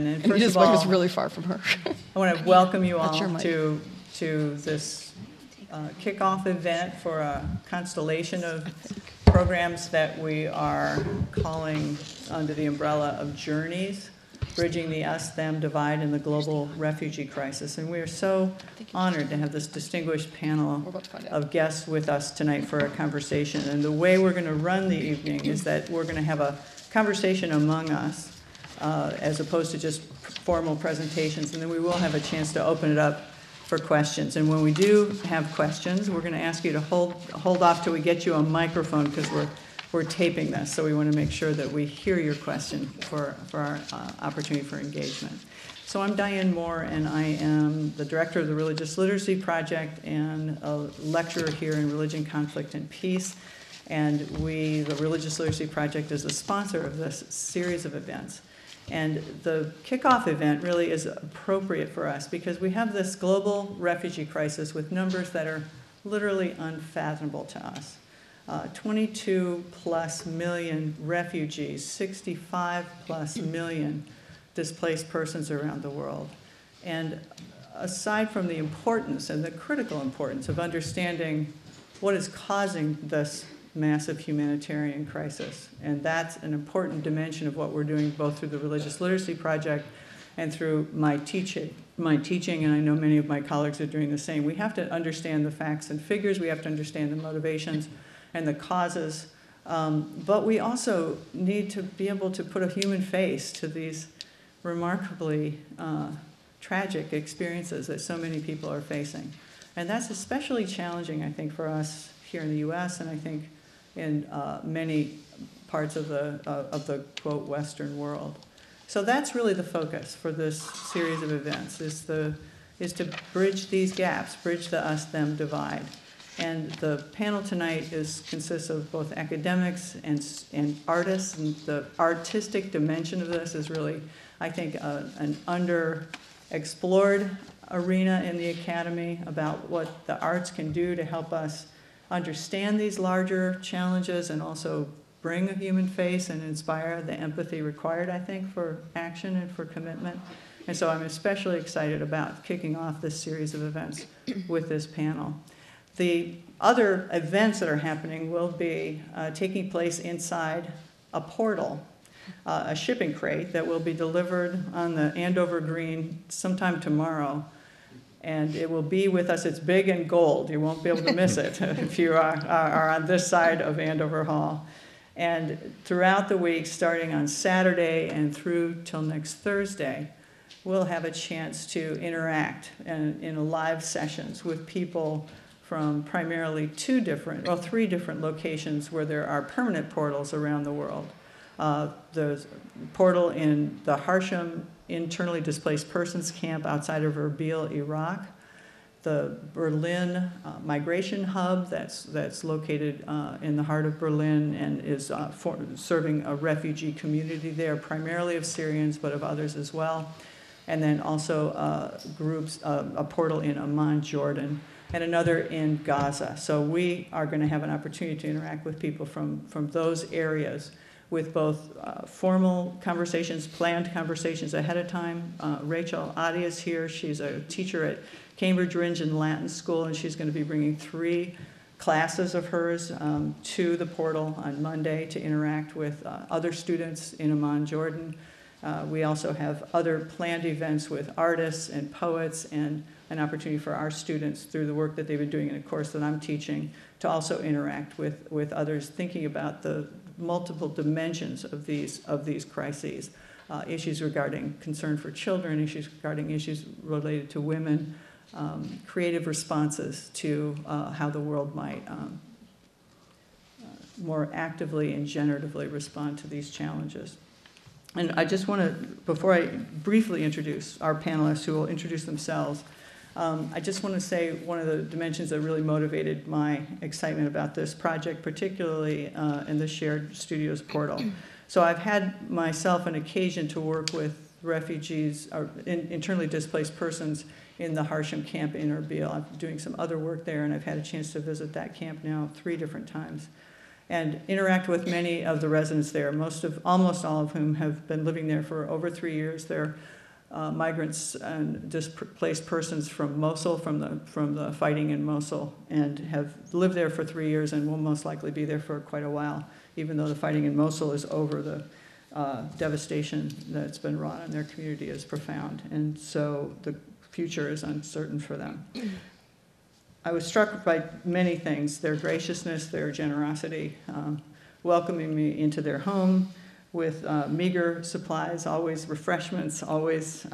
Hamilton. And first of all, was really far from her. I want to welcome you all to this kickoff event for a constellation of programs that we are calling under the umbrella of Journeys, Bridging the Us-Them Divide in the Global Refugee Crisis. And we are so honored to have this distinguished panel of guests with us tonight for a conversation. And the way we're going to run the evening is that we're going to have a conversation among us as opposed to just formal presentations. And then we will have a chance to open it up for questions. And when we do have questions, we're going to ask you to hold off till we get you a microphone, because we're taping this, so we want to make sure that we hear your question for our opportunity for engagement. So I'm Diane Moore, and I am the director of the Religious Literacy Project and a lecturer here in Religion, Conflict, and Peace. And we, the Religious Literacy Project, is a sponsor of this series of events. And the kickoff event really is appropriate for us because we have this global refugee crisis with numbers that are literally unfathomable to us. 22+ million refugees, 65+ million displaced persons around the world. And aside from the importance and the critical importance of understanding what is causing this massive humanitarian crisis, and that's an important dimension of what we're doing both through the Religious Literacy Project and through my teaching, and I know many of my colleagues are doing the same. We have to understand the facts and figures, we have to understand the motivations and the causes, but we also need to be able to put a human face to these remarkably tragic experiences that so many people are facing. And that's especially challenging, I think, for us here in the US, and I think in many parts of the quote Western world. So that's really the focus for this series of events, is to bridge these gaps, bridge the us-them divide. And the panel tonight consists of both academics and artists, and the artistic dimension of this is really, I think, an underexplored arena in the academy about what the arts can do to help us understand these larger challenges and also bring a human face and inspire the empathy required, I think, for action and for commitment. And so I'm especially excited about kicking off this series of events with this panel. The other events that are happening will be taking place inside a portal, a shipping crate that will be delivered on the Andover Green sometime tomorrow. And it will be with us. It's big and gold. You won't be able to miss it if you are on this side of Andover Hall. And throughout the week, starting on Saturday and through till next Thursday, we'll have a chance to interact in live sessions with people from primarily three different locations where there are permanent portals around the world. The portal in the Harsham Internally Displaced Persons Camp outside of Erbil, Iraq, the Berlin Migration Hub that's located in the heart of Berlin and is serving a refugee community there, primarily of Syrians but of others as well, and then also a portal in Amman, Jordan, and another in Gaza. So we are going to have an opportunity to interact with people from those areas, with both formal conversations, planned conversations ahead of time. Rachel Adia is here. She's a teacher at Cambridge Rindge and Latin School, and she's going to be bringing three classes of hers to the portal on Monday to interact with other students in Amman, Jordan. We also have other planned events with artists and poets, and an opportunity for our students through the work that they've been doing in a course that I'm teaching to also interact with others, thinking about the multiple dimensions of these crises, issues regarding concern for children, issues related to women, creative responses to how the world might more actively and generatively respond to these challenges. And I just want to, before I briefly introduce our panelists who will introduce themselves, I just want to say one of the dimensions that really motivated my excitement about this project, particularly in the Shared Studios portal. So I've had myself an occasion to work with refugees, or internally displaced persons in the Harsham camp in Erbil. I'm doing some other work there, and I've had a chance to visit that camp now 3 different times. and interact with many of the residents there, almost all of whom have been living there for over 3 years. They're migrants and displaced persons from Mosul, from the fighting in Mosul, and have lived there for 3 years and will most likely be there for quite a while, even though the fighting in Mosul is over. The devastation that's been wrought on their community is profound, and so the future is uncertain for them. I was struck by many things: their graciousness, their generosity, welcoming me into their home with meager supplies, always refreshments, always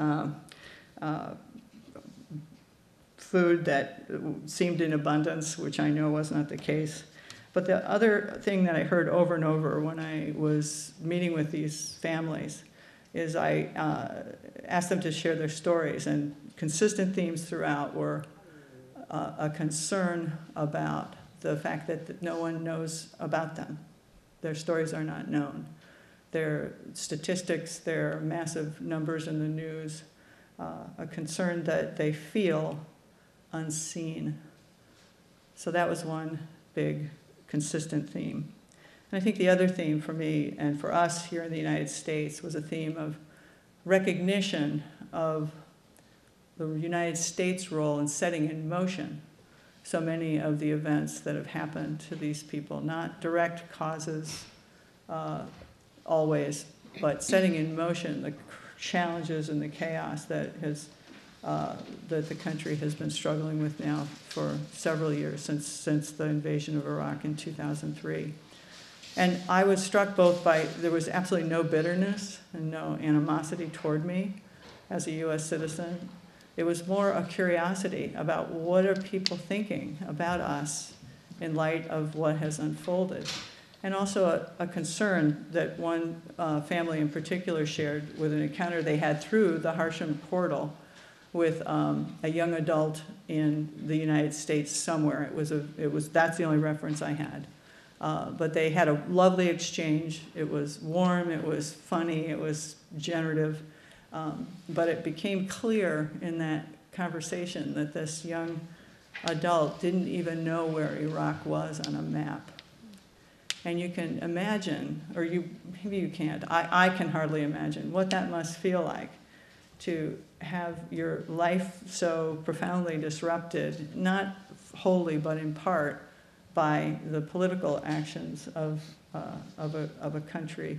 food that seemed in abundance, which I know was not the case. But the other thing that I heard over and over when I was meeting with these families is I asked them to share their stories, and consistent themes throughout were a concern about the fact that no one knows about them. Their stories are not known. Their statistics, their massive numbers in the news, a concern that they feel unseen. So that was one big consistent theme. And I think the other theme for me and for us here in the United States was a theme of recognition of the United States' role in setting in motion so many of the events that have happened to these people, not direct causes, always, but setting in motion the challenges and the chaos that that the country has been struggling with now for several years, since the invasion of Iraq in 2003. And I was struck both by, there was absolutely no bitterness and no animosity toward me as a US citizen. It was more a curiosity about what are people thinking about us in light of what has unfolded. And also a concern that one family in particular shared with an encounter they had through the Harsham portal with a young adult in the United States somewhere. That's the only reference I had. But they had a lovely exchange. It was warm, it was funny, it was generative. But it became clear in that conversation that this young adult didn't even know where Iraq was on a map. And you can imagine, or maybe you can't, I can hardly imagine what that must feel like to have your life so profoundly disrupted, not wholly but in part, by the political actions of a country,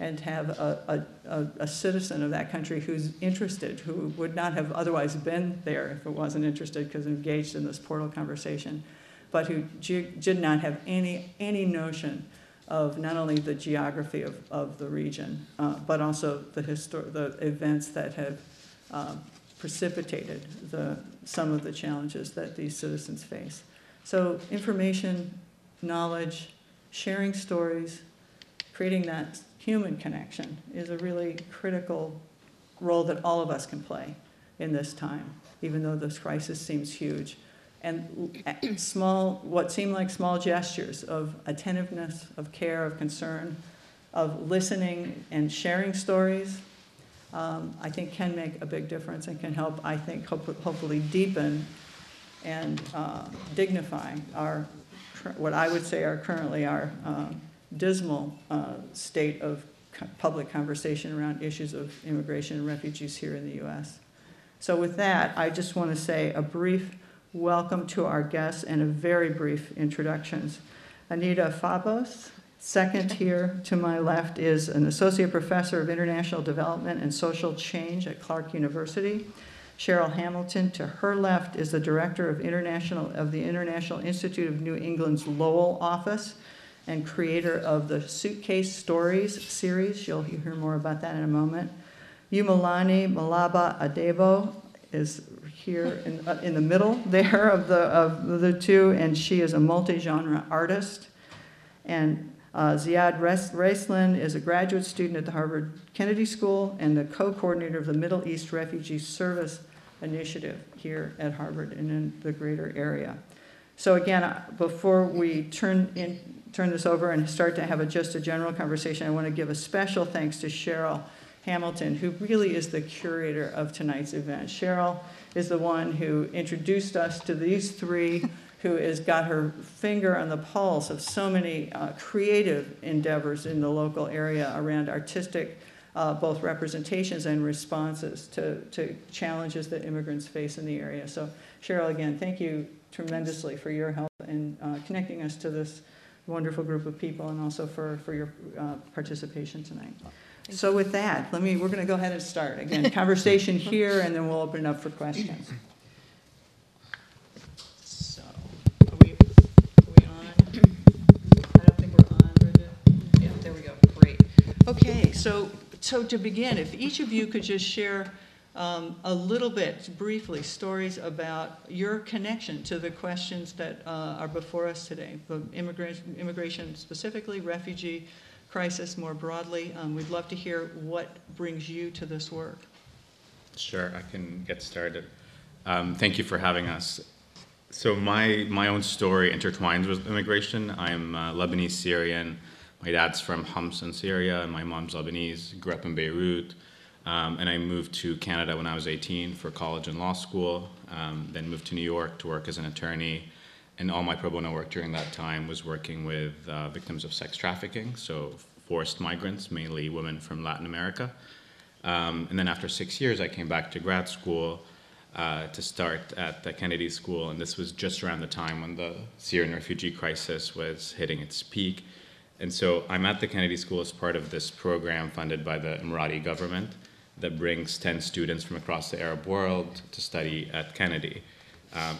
and have a citizen of that country who's interested, who would not have otherwise been there if it wasn't interested because engaged in this portal conversation, but who did not have any notion of not only the geography of the region, but also the events that have precipitated some of the challenges that these citizens face. So information, knowledge, sharing stories, creating that human connection is a really critical role that all of us can play in this time, even though this crisis seems huge. And what seemed like small gestures of attentiveness, of care, of concern, of listening and sharing stories, I think can make a big difference and can help, I think, hopefully deepen and dignify what I would say are currently our dismal state of public conversation around issues of immigration and refugees here in the US. So with that, I just want to say a brief welcome to our guests and a very brief introductions. Anita Fabos, second here to my left, is an associate professor of international development and social change at Clark University. Cheryl Hamilton, to her left, is the director of the International Institute of New England's Lowell office and creator of the Suitcase Stories series. You'll hear more about that in a moment. Umulani Malaba Adebo is here in the middle there of the two, and she is a multi-genre artist. And Ziad Raislan is a graduate student at the Harvard Kennedy School and the co-coordinator of the Middle East Refugee Service Initiative here at Harvard and in the greater area. So again, before we turn this over and start to have just a general conversation, I want to give a special thanks to Cheryl Hamilton, who really is the curator of tonight's event. Cheryl is the one who introduced us to these three who has got her finger on the pulse of so many creative endeavors in the local area around artistic, both representations and responses to challenges that immigrants face in the area. So Cheryl, again, thank you tremendously for your help in connecting us to this wonderful group of people, and also for your participation tonight. So with that, we're going to go ahead and start again. Conversation here, and then we'll open it up for questions. So, are we on? I don't think we're on, Bridget. Yeah, there we go. Great. Okay, so to begin, if each of you could just share a little bit, briefly, stories about your connection to the questions that are before us today, immigration specifically, refugee crisis more broadly. We'd love to hear what brings you to this work. Sure, I can get started. Thank you for having us. So my own story intertwines with immigration. I'm Lebanese Syrian. My dad's from Homs in Syria, and my mom's Lebanese. Grew up in Beirut. And I moved to Canada when I was 18 for college and law school, then moved to New York to work as an attorney. And all my pro bono work during that time was working with victims of sex trafficking, so forced migrants, mainly women from Latin America. And then after 6 years, I came back to grad school to start at the Kennedy School. And this was just around the time when the Syrian refugee crisis was hitting its peak. And so I'm at the Kennedy School as part of this program funded by the Emirati government that brings 10 students from across the Arab world to study at Kennedy.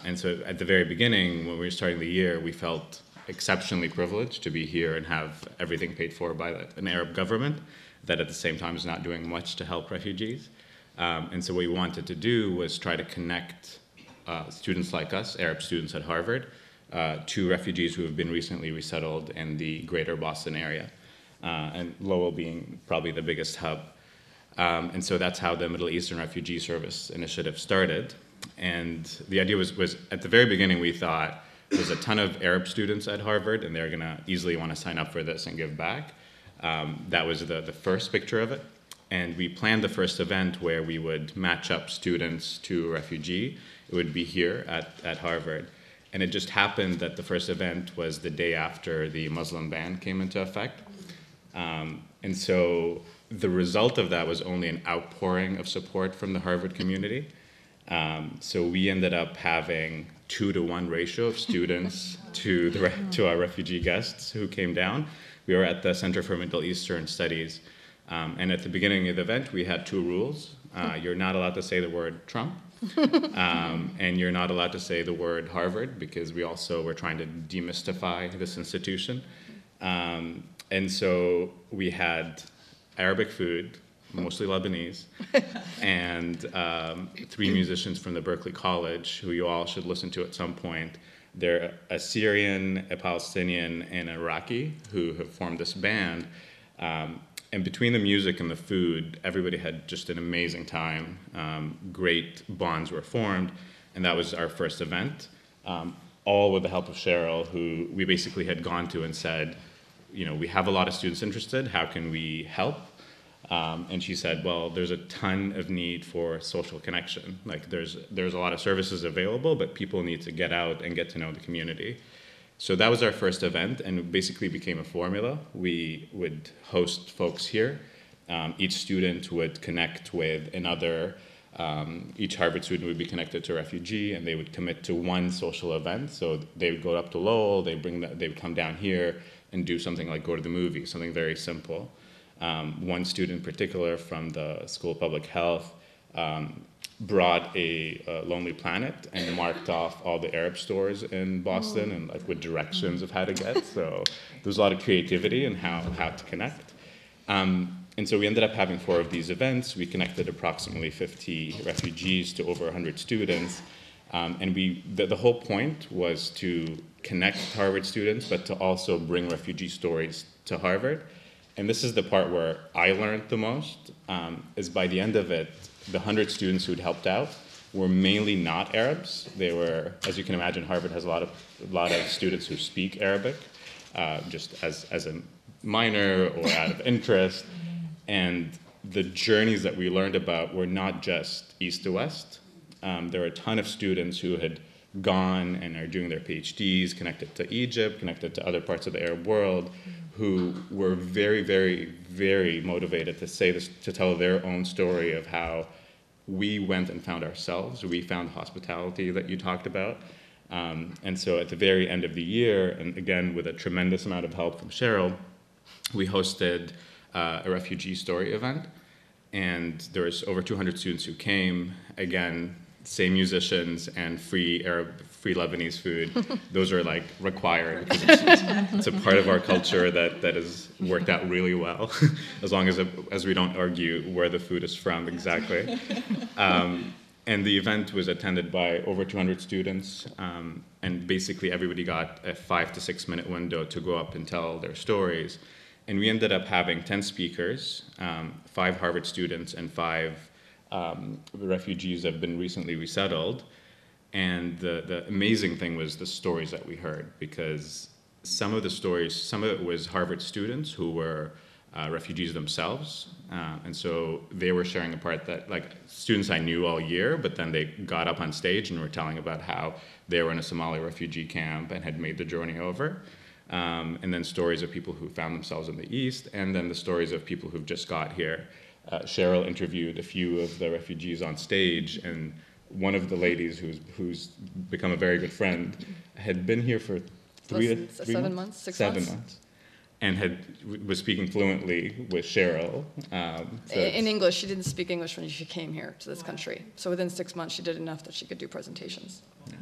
And so at the very beginning, when we were starting the year, we felt exceptionally privileged to be here and have everything paid for by an Arab government that at the same time is not doing much to help refugees. And so what we wanted to do was try to connect students like us, Arab students at Harvard, to refugees who have been recently resettled in the Greater Boston area, and Lowell being probably the biggest hub. And so that's how the Middle Eastern Refugee Service Initiative started. And the idea was at the very beginning, we thought there's a ton of Arab students at Harvard, and they're going to easily want to sign up for this and give back. That was the first picture of it. And we planned the first event where we would match up students to refugee. It would be here at Harvard. And it just happened that the first event was the day after the Muslim ban came into effect. And so the result of that was only an outpouring of support from the Harvard community. So we ended up having 2-to-1 ratio of students to our refugee guests who came down. We were at the Center for Middle Eastern Studies. And at the beginning of the event, we had 2 rules. You're not allowed to say the word Trump. And you're not allowed to say the word Harvard, because we also were trying to demystify this institution. And so we had Arabic food, mostly Lebanese, and 3 musicians from the Berkeley College, who you all should listen to at some point. They're a Syrian, a Palestinian, and an Iraqi who have formed this band. And between the music and the food, everybody had just an amazing time. Great bonds were formed, and that was our first event, all with the help of Cheryl, who we basically had gone to and said, you know, we have a lot of students interested, how can we help? And she said, well, there's a ton of need for social connection. Like, there's a lot of services available, but people need to get out and get to know the community. So that was our first event, and it basically became a formula. We would host folks here. Each student would connect with another. Each Harvard student would be connected to a refugee, and they would commit to one social event. So they would go up to Lowell, they would come down here and do something like go to the movies, something very simple. One student in particular from the School of Public Health brought a Lonely Planet and marked off all the Arab stores in Boston and like with directions of how to get. So there's a lot of creativity in how to connect. And so we ended up having 4 of these events. We connected approximately 50 refugees to over 100 students. And the whole point was to connect Harvard students, but to also bring refugee stories to Harvard. And this is the part where I learned the most, is by the end of it, the 100 students who'd helped out were mainly not Arabs. They were, as you can imagine, Harvard has a lot of students who speak Arabic, just as a minor or out of interest. And the journeys that we learned about were not just east to west. There were a ton of students who had gone and are doing their PhDs, connected to Egypt, connected to other parts of the Arab world, who were very, very, very motivated to say this, to tell their own story of how we went and found ourselves. We found hospitality that you talked about. And so at the very end of the year, and again with a tremendous amount of help from Cheryl, we hosted a refugee story event. And there was over 200 students who came, again, same musicians and free Arab, free Lebanese food. Those are like required. It's a part of our culture that has worked out really well, as long as we don't argue where the food is from exactly. And the event was attended by over 200 students, and basically everybody got a 5 to 6 minute window to go up and tell their stories. And we ended up having 10 speakers, 5 Harvard students and 5 refugees have been recently resettled. And the amazing thing was the stories that we heard, because some of the stories, some of it was Harvard students who were refugees themselves. And so they were sharing a part that, like, students I knew all year, but then they got up on stage and were telling about how they were in a Somali refugee camp and had made the journey over. And then stories of people who found themselves in the East, and then the stories of people who've just got here. Cheryl interviewed a few of the refugees on stage, and one of the ladies who's become a very good friend had been here for seven months, and was speaking fluently with Cheryl. So in English. She didn't speak English when she came here to this country. So within 6 months, she did enough that she could do presentations. Yeah.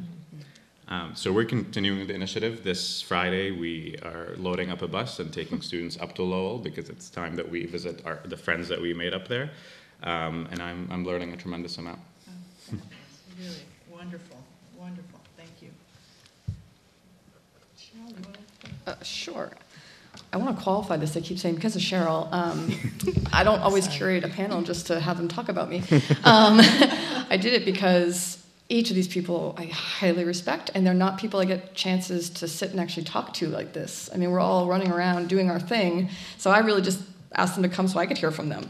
So we're continuing the initiative. This Friday, we are loading up a bus and taking students up to Lowell, because it's time that we visit the friends that we made up there. And I'm learning a tremendous amount. Oh, really wonderful, wonderful. Thank you. Sure. I want to qualify this. I keep saying because of Cheryl. I don't always curate a panel just to have them talk about me. I did it because each of these people I highly respect, and they're not people I get chances to sit and actually talk to like this. I mean, we're all running around doing our thing, so I really just asked them to come so I could hear from them.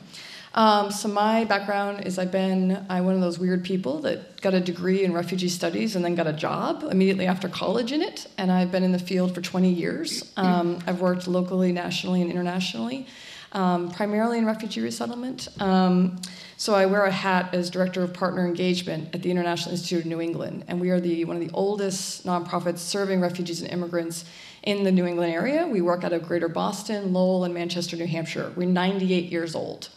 So my background is I'm one of those weird people that got a degree in refugee studies and then got a job immediately after college in it, and I've been in the field for 20 years. I've worked locally, nationally, and internationally, primarily in refugee resettlement. So I wear a hat as Director of Partner Engagement at the International Institute of New England, and we are one of the oldest nonprofits serving refugees and immigrants in the New England area. We work out of Greater Boston, Lowell, and Manchester, New Hampshire. We're 98 years old,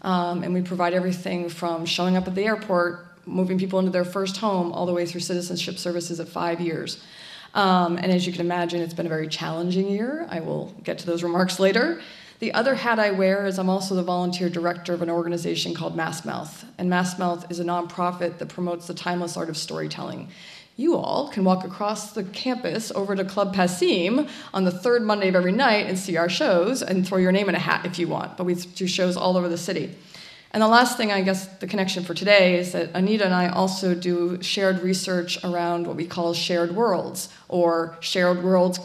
and we provide everything from showing up at the airport, moving people into their first home, all the way through citizenship services at 5 years. And as you can imagine, it's been a very challenging year. I will get to those remarks later. The other hat I wear is I'm also the volunteer director of an organization called MassMouth. And MassMouth is a nonprofit that promotes the timeless art of storytelling. You all can walk across the campus over to Club Passim on the third Monday of every night and see our shows and throw your name in a hat if you want. But we do shows all over the city. And the last thing, I guess, the connection for today is that Anita and I also do shared research around what we call shared worlds, or shared worlds ?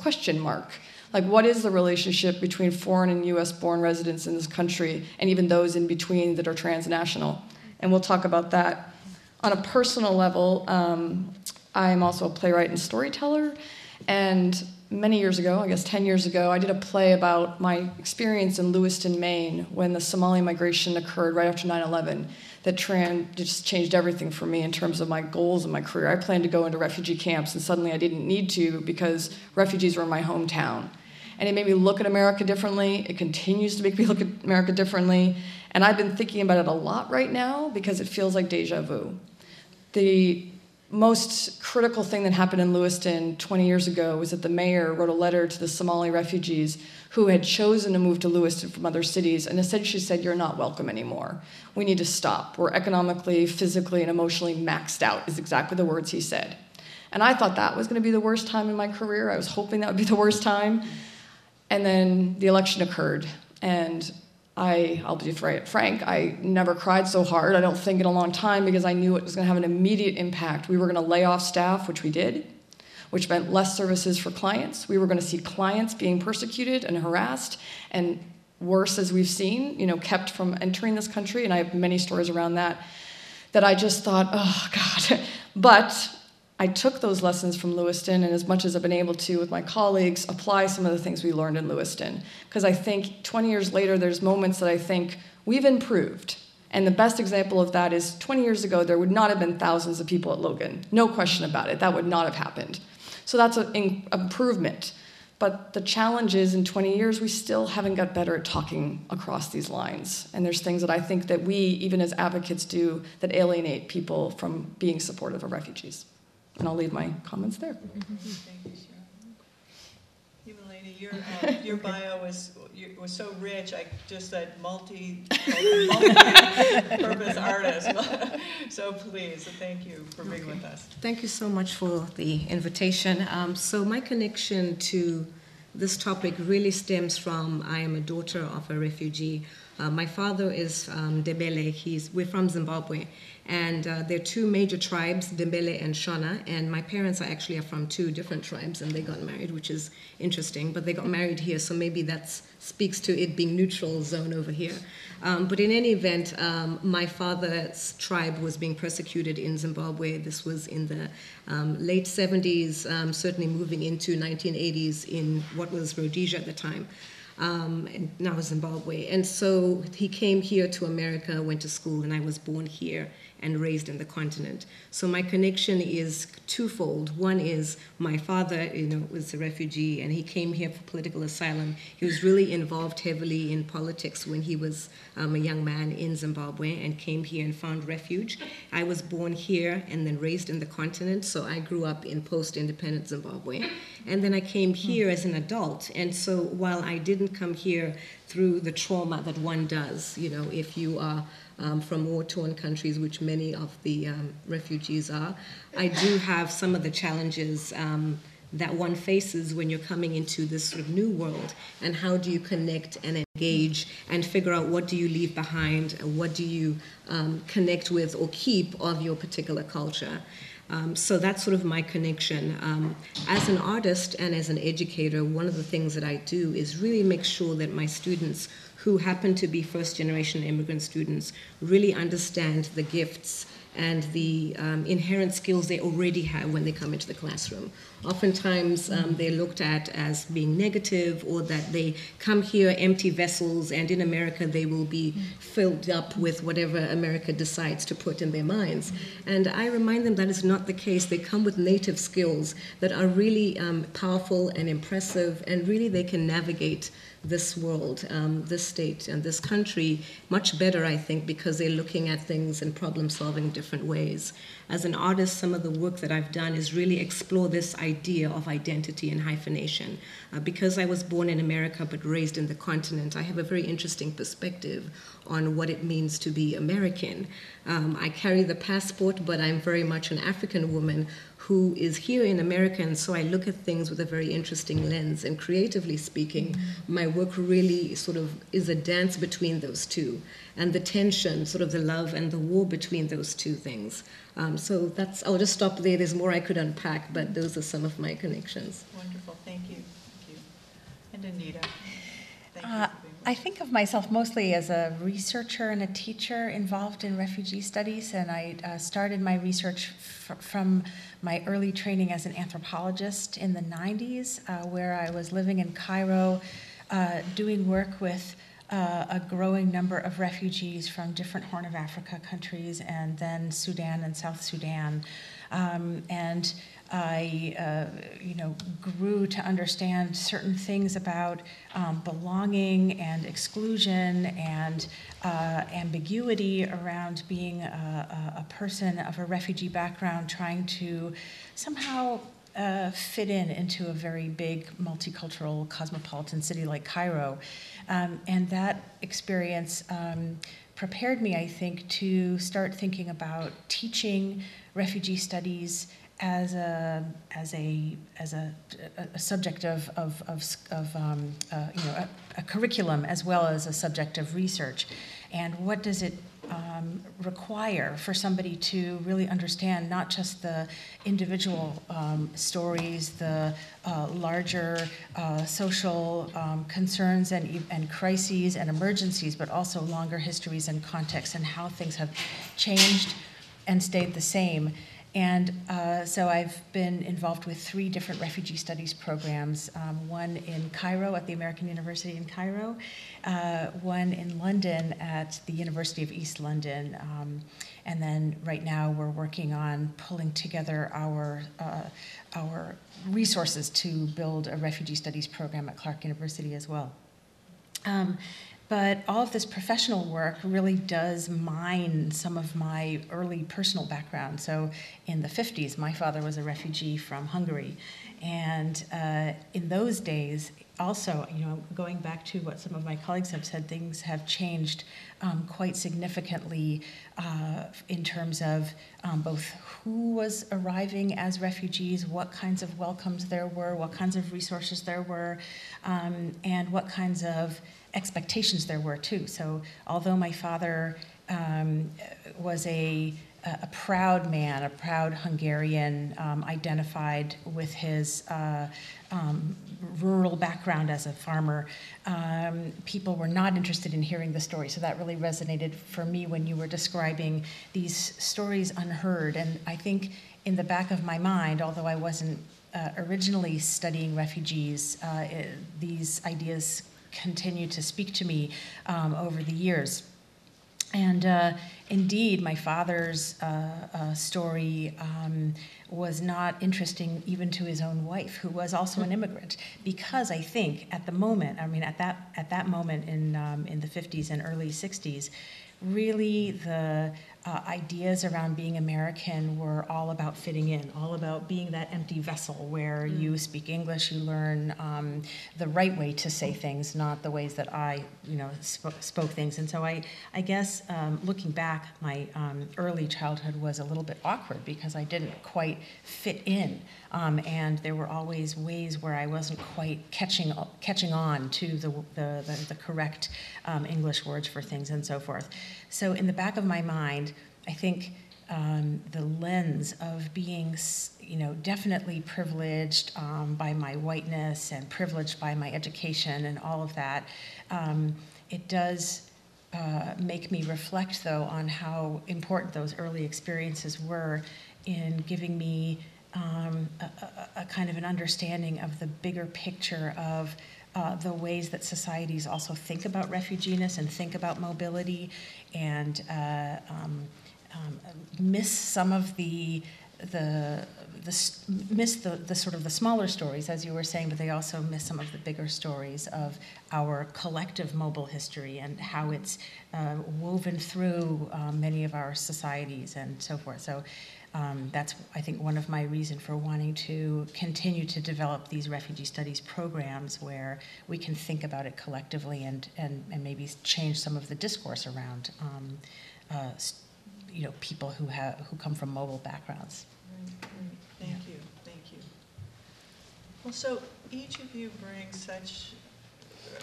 Like, what is the relationship between foreign and US-born residents in this country, and even those in between that are transnational? And we'll talk about that. On a personal level, I'm also a playwright and storyteller. And many years ago, I guess 10 years ago, I did a play about my experience in Lewiston, Maine, when the Somali migration occurred right after 9/11. That just changed everything for me in terms of my goals and my career. I planned to go into refugee camps, and suddenly I didn't need to, because refugees were in my hometown. And it made me look at America differently. It continues to make me look at America differently. And I've been thinking about it a lot right now, because it feels like deja vu. The most critical thing that happened in Lewiston 20 years ago was that the mayor wrote a letter to the Somali refugees who had chosen to move to Lewiston from other cities, and essentially said, "You're not welcome anymore. We need to stop. We're economically, physically, and emotionally maxed out," is exactly the words he said. And I thought that was going to be the worst time in my career. I was hoping that would be the worst time. And then the election occurred, and I'll be frank, I never cried so hard, I don't think, in a long time, because I knew it was going to have an immediate impact. We were going to lay off staff, which we did, which meant less services for clients. We were going to see clients being persecuted and harassed, and worse, as we've seen, kept from entering this country. And I have many stories around that I just thought, oh, God. But I took those lessons from Lewiston, and as much as I've been able to with my colleagues, apply some of the things we learned in Lewiston. Because I think 20 years later, there's moments that I think we've improved. And the best example of that is 20 years ago, there would not have been thousands of people at Logan. No question about it. That would not have happened. So that's an improvement. But the challenge is in 20 years, we still haven't got better at talking across these lines. And there's things that I think that we, even as advocates, do that alienate people from being supportive of refugees. And I'll leave my comments there. Thank you, Cheryl. You, Elena, your bio was so rich. I just said multi-purpose artist. So please, thank you for being with us. Thank you so much for the invitation. So my connection to this topic really stems from I am a daughter of a refugee. My father is Ndebele. We're from Zimbabwe. And there are two major tribes, Ndebele and Shona, and my parents are from two different tribes, and they got married, which is interesting, but they got married here, so maybe that speaks to it being neutral zone over here. But in any event, my father's tribe was being persecuted in Zimbabwe. This was in the late 70s, certainly moving into 1980s in what was Rhodesia at the time. And now Zimbabwe. And so he came here to America, went to school, and I was born here and raised in the continent. So my connection is twofold. One is my father, was a refugee, and he came here for political asylum. He was really involved heavily in politics when he was a young man in Zimbabwe and came here and found refuge. I was born here and then raised in the continent, so I grew up in post-independent Zimbabwe. And then I came here as an adult, and so while I didn't come here through the trauma that one does, if you are from war-torn countries, which many of the refugees are, I do have some of the challenges that one faces when you're coming into this sort of new world, and how do you connect and engage and figure out what do you leave behind, and what do you connect with or keep of your particular culture. So that's sort of my connection. As an artist and as an educator, one of the things that I do is really make sure that my students, who happen to be first-generation immigrant students, really understand the gifts and the inherent skills they already have when they come into the classroom. Oftentimes, they're looked at as being negative, or that they come here empty vessels, and in America they will be filled up with whatever America decides to put in their minds. And I remind them that is not the case. They come with native skills that are really powerful and impressive, and really they can navigate this world, this state, and this country much better, I think, because they're looking at things and problem-solving different ways. As an artist, some of the work that I've done is really explore this idea of identity and hyphenation. Because I was born in America but raised in the continent, I have a very interesting perspective on what it means to be American. I carry the passport, but I'm very much an African woman who is here in America, and so I look at things with a very interesting lens, and creatively speaking, my work really sort of is a dance between those two, and the tension, sort of the love and the war between those two things. So that's, I'll just stop there. There's more I could unpack, but those are some of my connections. Wonderful, thank you. Thank you. And Anita, thank you for being with I think of myself mostly as a researcher and a teacher involved in refugee studies, and I started my research from my early training as an anthropologist in the 90s, where I was living in Cairo, doing work with a growing number of refugees from different Horn of Africa countries, and then Sudan and South Sudan. And I grew to understand certain things about belonging and exclusion and ambiguity around being a person of a refugee background trying to somehow fit into a very big multicultural cosmopolitan city like Cairo. And that experience prepared me, I think, to start thinking about teaching refugee studies as a subject of a curriculum, as well as a subject of research. And what does it require for somebody to really understand not just the individual stories, the larger social concerns and crises and emergencies, but also longer histories and contexts, and how things have changed and stayed the same. And so I've been involved with 3 different refugee studies programs, one in Cairo at the American University in Cairo, one in London at the University of East London, and then right now we're working on pulling together our resources to build a refugee studies program at Clark University as well. But all of this professional work really does mine some of my early personal background. So in the 50s, my father was a refugee from Hungary. And in those days, also, you know, going back to what some of my colleagues have said, things have changed quite significantly in terms of both who was arriving as refugees, what kinds of welcomes there were, what kinds of resources there were, and what kinds of expectations there were too. So although my father was a proud man, a proud Hungarian, identified with his rural background as a farmer, people were not interested in hearing the story. So that really resonated for me when you were describing these stories unheard. And I think in the back of my mind, although I wasn't originally studying refugees, these ideas continue to speak to me over the years. And indeed, my father's story was not interesting even to his own wife, who was also an immigrant, because I think at the moment, I mean, at that moment in the 50s and early 60s, really the ideas around being American were all about fitting in, all about being that empty vessel where you speak English, you learn the right way to say things, not the ways that I, you know, spoke things. And so I guess looking back, my early childhood was a little bit awkward because I didn't quite fit in, and there were always ways where I wasn't quite catching on to the correct English words for things and so forth. So in the back of my mind, I think the lens of being, you know, definitely privileged by my whiteness and privileged by my education and all of that, it does make me reflect, though, on how important those early experiences were in giving me a kind of an understanding of the bigger picture of the ways that societies also think about refuginess and think about mobility, and miss some of the sort of the smaller stories, as you were saying, but they also miss some of the bigger stories of our collective mobile history and how it's woven through many of our societies and so forth. So that's, I think, one of my reasons for wanting to continue to develop these refugee studies programs where we can think about it collectively and maybe change some of the discourse around you know, people who come from mobile backgrounds. Thank you, thank you. Well, so each of you brings such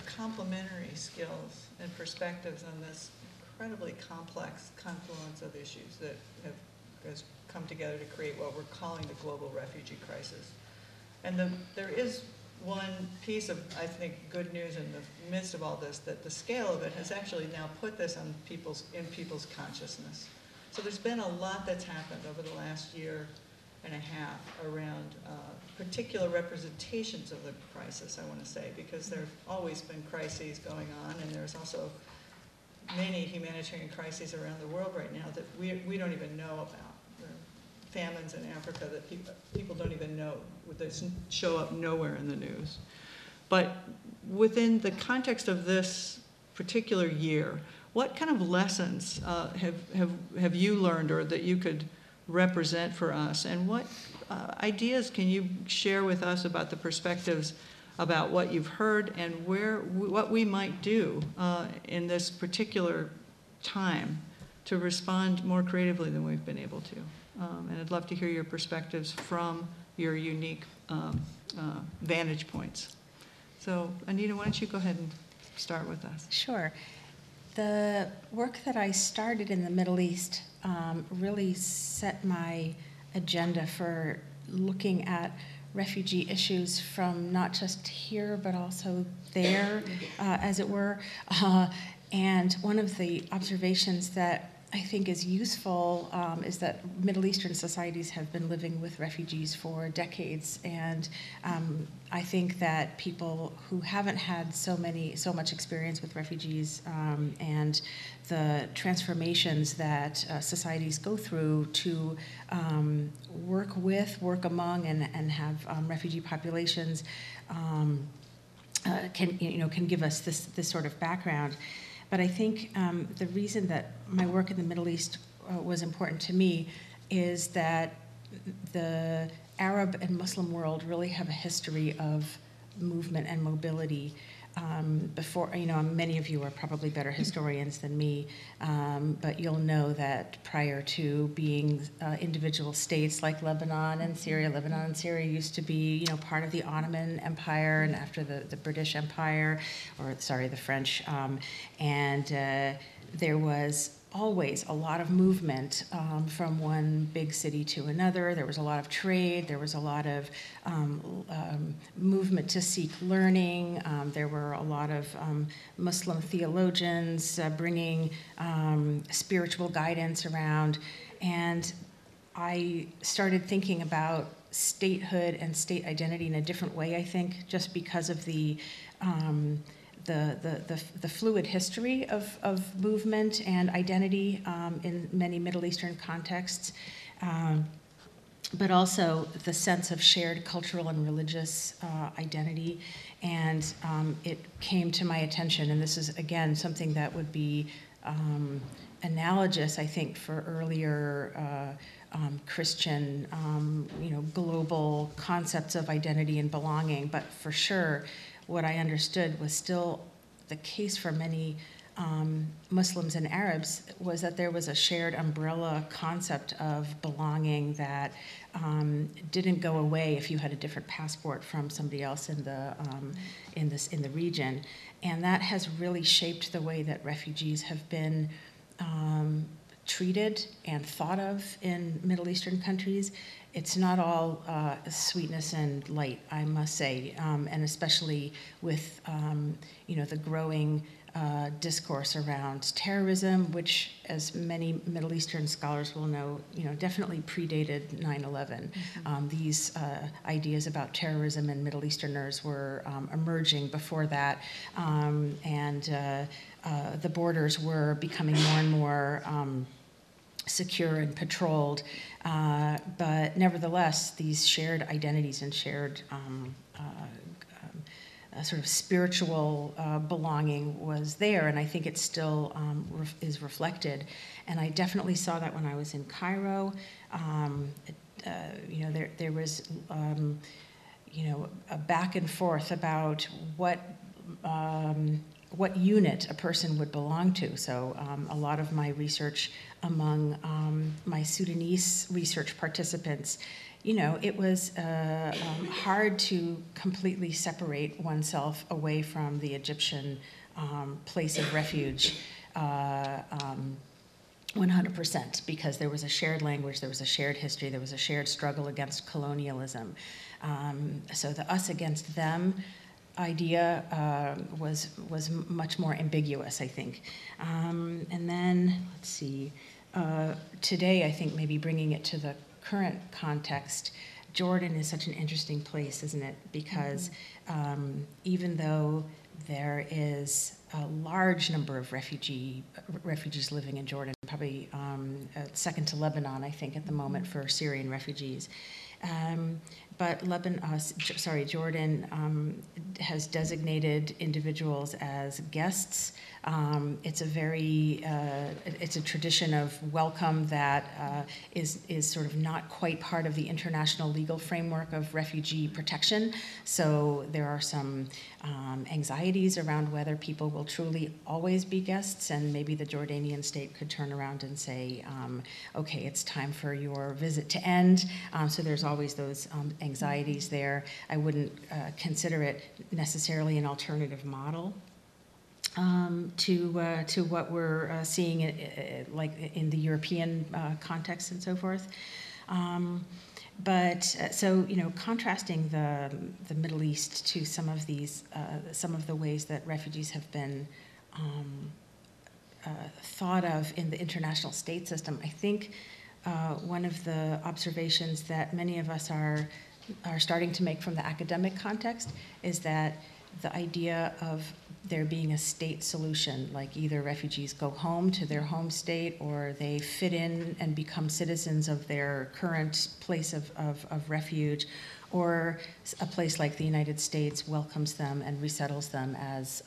complementary skills and perspectives on this incredibly complex confluence of issues that have come together to create what we're calling the global refugee crisis. And there is one piece of, I think, good news in the midst of all this, that the scale of it has actually now put this on in people's consciousness. So there's been a lot that's happened over the last year and a half around particular representations of the crisis, I want to say, because there have always been crises going on, and there's also many humanitarian crises around the world right now that we don't even know about. There are famines in Africa that people don't even know, they show up nowhere in the news. But within the context of this particular year, what kind of lessons have you learned or that you could represent for us? And what ideas can you share with us about the perspectives about what you've heard and what we might do in this particular time to respond more creatively than we've been able to. And I'd love to hear your perspectives from your unique vantage points. So Anita, why don't you go ahead and start with us? Sure. The work that I started in the Middle East really set my agenda for looking at refugee issues from not just here, but also there, as it were. And one of the observations that I think is useful is that Middle Eastern societies have been living with refugees for decades, and I think that people who haven't had so much experience with refugees and the transformations that societies go through to work with, work among, and have refugee populations can give us this sort of background. But I think the reason that my work in the Middle East was important to me is that the Arab and Muslim world really have a history of movement and mobility. Before, many of you are probably better historians than me, but you'll know that prior to being individual states like Lebanon and Syria used to be, part of the Ottoman Empire, and after the British Empire, the French, there was always a lot of movement from one big city to another. There was a lot of trade. There was a lot of movement to seek learning. There were a lot of Muslim theologians bringing spiritual guidance around. And I started thinking about statehood and state identity in a different way, I think, just because of the fluid history of movement and identity in many Middle Eastern contexts, but also the sense of shared cultural and religious identity. And it came to my attention, and this is, again, something that would be analogous, I think, for earlier Christian, global concepts of identity and belonging, but for sure, what I understood was still the case for many Muslims and Arabs, was that there was a shared umbrella concept of belonging that didn't go away if you had a different passport from somebody else in the region, and that has really shaped the way that refugees have been treated and thought of in Middle Eastern countries. It's not all sweetness and light, I must say, and especially with the growing discourse around terrorism, which, as many Middle Eastern scholars will know, definitely predated 9/11. Mm-hmm. These ideas about terrorism and Middle Easterners were emerging before that, and the borders were becoming more and more secure and patrolled, but nevertheless, these shared identities and shared sort of spiritual belonging was there, and I think it still is reflected. And I definitely saw that when I was in Cairo. There was, a back and forth about what unit a person would belong to. So a lot of my research among my Sudanese research participants, it was hard to completely separate oneself away from the Egyptian place of refuge 100%, because there was a shared language, there was a shared history, there was a shared struggle against colonialism. So the us against them idea was much more ambiguous, I think. And then, let's see, today I think maybe bringing it to the current context, Jordan is such an interesting place, isn't it? Because even though there is a large number of refugees living in Jordan, probably second to Lebanon, I think, at the moment for Syrian refugees. But Jordan has designated individuals as guests. It's a tradition of welcome that is sort of not quite part of the international legal framework of refugee protection. So there are some anxieties around whether people will truly always be guests, and maybe the Jordanian state could turn around and say, okay, it's time for your visit to end. So there's always those anxieties there. I wouldn't consider it necessarily an alternative model to what we're seeing like in the European context and so forth. But contrasting the Middle East to some of the ways that refugees have been thought of in the international state system. I think one of the observations that many of us are starting to make from the academic context is that the idea of there being a state solution, like either refugees go home to their home state or they fit in and become citizens of their current place of refuge, or a place like the United States welcomes them and resettles them as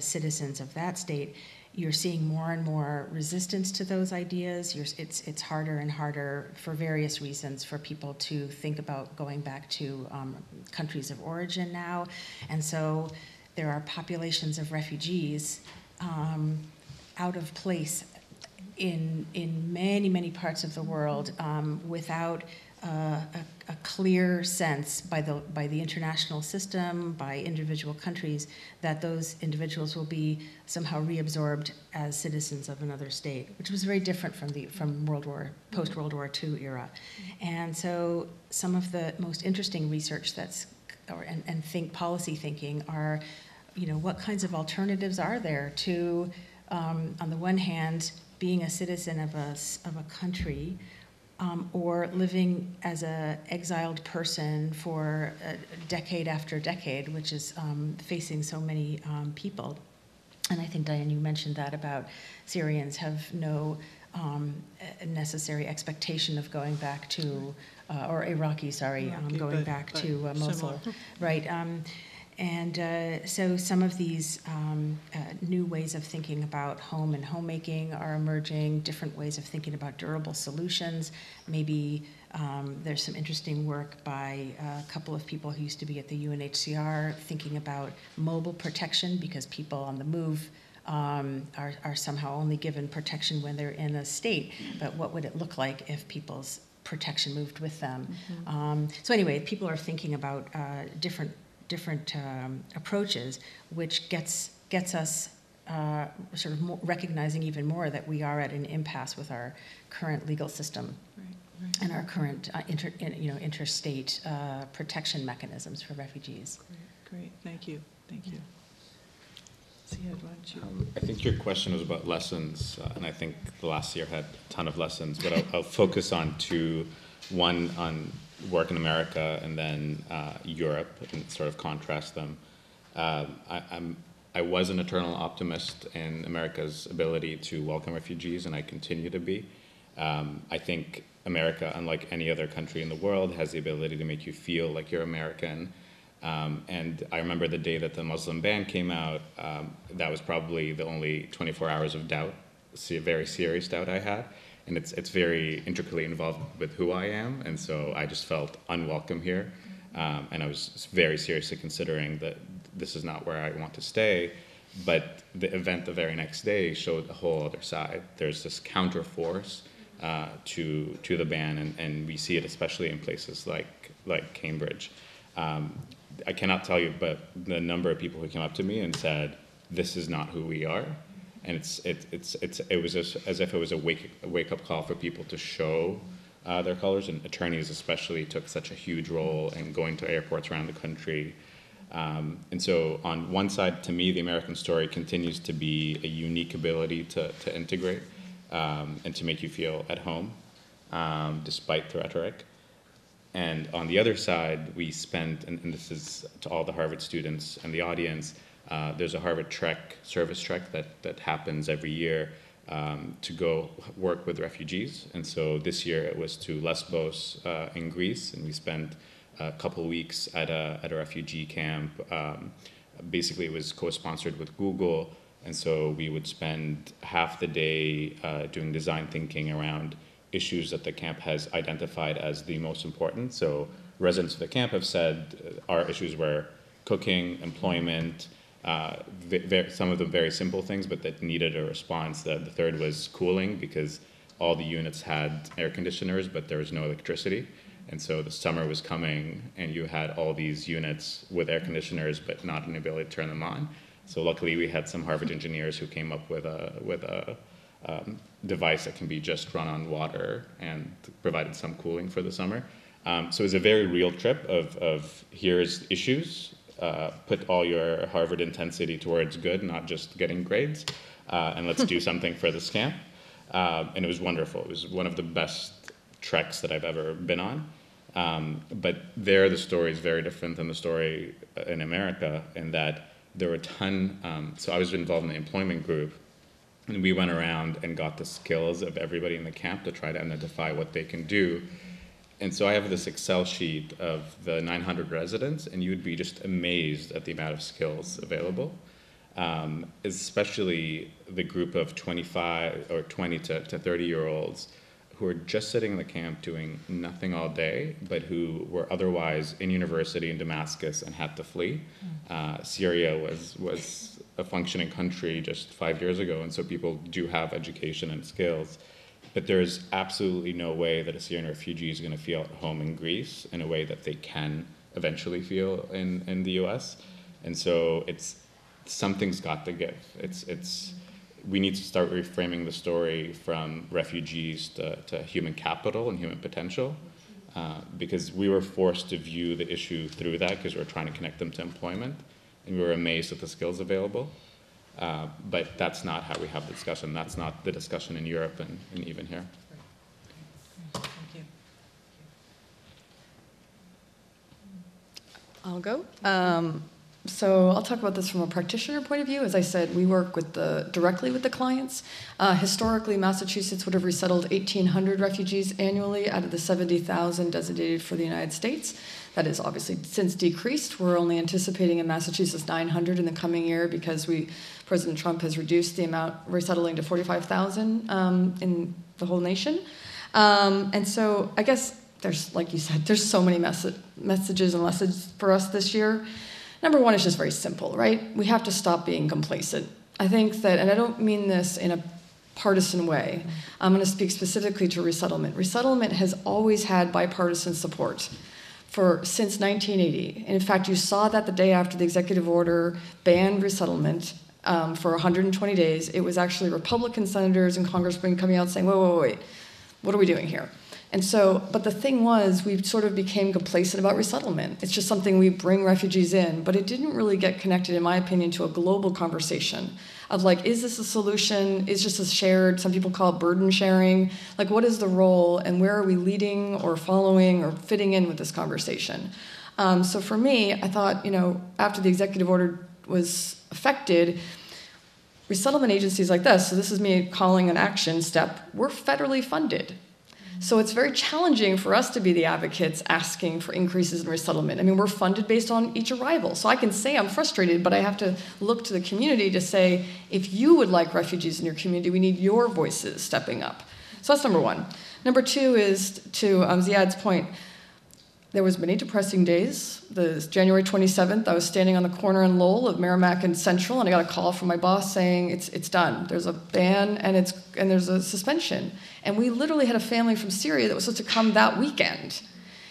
citizens of that state. You're seeing more and more resistance to those ideas. It's harder and harder for various reasons for people to think about going back to countries of origin now. And so there are populations of refugees out of place in many, many parts of the world without a clear sense by the international system, by individual countries, that those individuals will be somehow reabsorbed as citizens of another state, which was very different from post World War II era. And so some of the most interesting research and policy thinking are, you know, what kinds of alternatives are there to, on the one hand, being a citizen of a country, or living as an exiled person for decade after decade, which is facing so many people. And I think, Diane, you mentioned that about Syrians have no necessary expectation of going back to, or Iraqis, sorry, going back to Mosul. Right. So some of these new ways of thinking about home and homemaking are emerging, different ways of thinking about durable solutions. Maybe there's some interesting work by a couple of people who used to be at the UNHCR thinking about mobile protection, because people on the move are somehow only given protection when they're in a state. But what would it look like if people's protection moved with them? Mm-hmm. So anyway, people are thinking about different approaches, which gets us sort of recognizing even more that we are at an impasse with our current legal system, right. And our current interstate protection mechanisms for refugees. Great. Thank you. Ziad, why don't you? I think your question was about lessons, and I think the last year had a ton of lessons, but I'll focus on two. One on work in America and then Europe, and sort of contrast them. I was an eternal optimist in America's ability to welcome refugees, and I continue to be. I think America, unlike any other country in the world, has the ability to make you feel like you're American. And I remember the day that the Muslim ban came out, that was probably the only 24 hours of doubt, very serious doubt I had. And it's very intricately involved with who I am, and so I just felt unwelcome here, and I was very seriously considering that this is not where I want to stay. But the event the very next day showed a whole other side. There's this counterforce to the ban, and we see it especially in places like Cambridge. I cannot tell you, but the number of people who came up to me and said, "This is not who we are." And it was as if it was a wake-up call for people to show their colors, and attorneys especially took such a huge role in going to airports around the country. And so on one side, to me, the American story continues to be a unique ability to integrate and to make you feel at home, despite the rhetoric. And on the other side, we spent, and this is to all the Harvard students and the audience, there's a Harvard trek, service trek, that happens every year to go work with refugees. And so this year it was to Lesbos in Greece, and we spent a couple weeks at a refugee camp. Basically it was co-sponsored with Google, and so we would spend half the day doing design thinking around issues that the camp has identified as the most important. So residents of the camp have said our issues were cooking, employment, some of them very simple things, but that needed a response. The third was cooling, because all the units had air conditioners, but there was no electricity. And so the summer was coming, and you had all these units with air conditioners, but not an ability to turn them on. So luckily, we had some Harvard engineers who came up with a device that can be just run on water and provided some cooling for the summer. So it was a very real trip of here's issues. Put all your Harvard intensity towards good, not just getting grades, and let's do something for this camp. And it was wonderful. It was one of the best treks that I've ever been on. But there, the story is very different than the story in America, in that there were a ton. So I was involved in the employment group, and we went around and got the skills of everybody in the camp to try to identify what they can do. And so I have this Excel sheet of the 900 residents, and you would be just amazed at the amount of skills available, especially the group of 20 to 30-year-olds who are just sitting in the camp doing nothing all day, but who were otherwise in university in Damascus and had to flee. Syria was a functioning country just 5 years ago, and so people do have education and skills. But there is absolutely no way that a Syrian refugee is going to feel at home in Greece in a way that they can eventually feel in the US. And so it's, something's got to give. We need to start reframing the story from refugees to human capital and human potential, because we were forced to view the issue through that because we were trying to connect them to employment, and we were amazed at the skills available. But that's not how we have the discussion. That's not the discussion in Europe and even here. Thank you. I'll go. So I'll talk about this from a practitioner point of view. As I said, we work with directly with the clients. Historically, Massachusetts would have resettled 1,800 refugees annually out of the 70,000 designated for the United States. That has obviously since decreased. We're only anticipating in Massachusetts 900 in the coming year because President Trump has reduced the amount resettling to 45,000 in the whole nation. And so I guess there's, like you said, there's so many messages and lessons for us this year. Number one is just very simple, right? We have to stop being complacent. I think that, and I don't mean this in a partisan way, I'm going to speak specifically to resettlement. Resettlement has always had bipartisan support since 1980. And in fact, you saw that the day after the executive order banned resettlement for 120 days. It was actually Republican senators and congressmen coming out saying, wait, what are we doing here? And so, but the thing was, we sort of became complacent about resettlement. It's just something we bring refugees in, but it didn't really get connected, in my opinion, to a global conversation of like, is this a solution? Is just a shared, some people call it burden sharing. Like, what is the role and where are we leading or following or fitting in with this conversation? So for me, I thought, after the executive order was affected, resettlement agencies like this, so this is me calling an action step, we're federally funded. So it's very challenging for us to be the advocates asking for increases in resettlement. I mean, we're funded based on each arrival. So I can say I'm frustrated, but I have to look to the community to say, if you would like refugees in your community, we need your voices stepping up. So that's number one. Number two is, to Ziad's point, there was many depressing days. The January 27th, I was standing on the corner in Lowell of Merrimack and Central, and I got a call from my boss saying, it's done. There's a ban and there's a suspension. And we literally had a family from Syria that was supposed to come that weekend.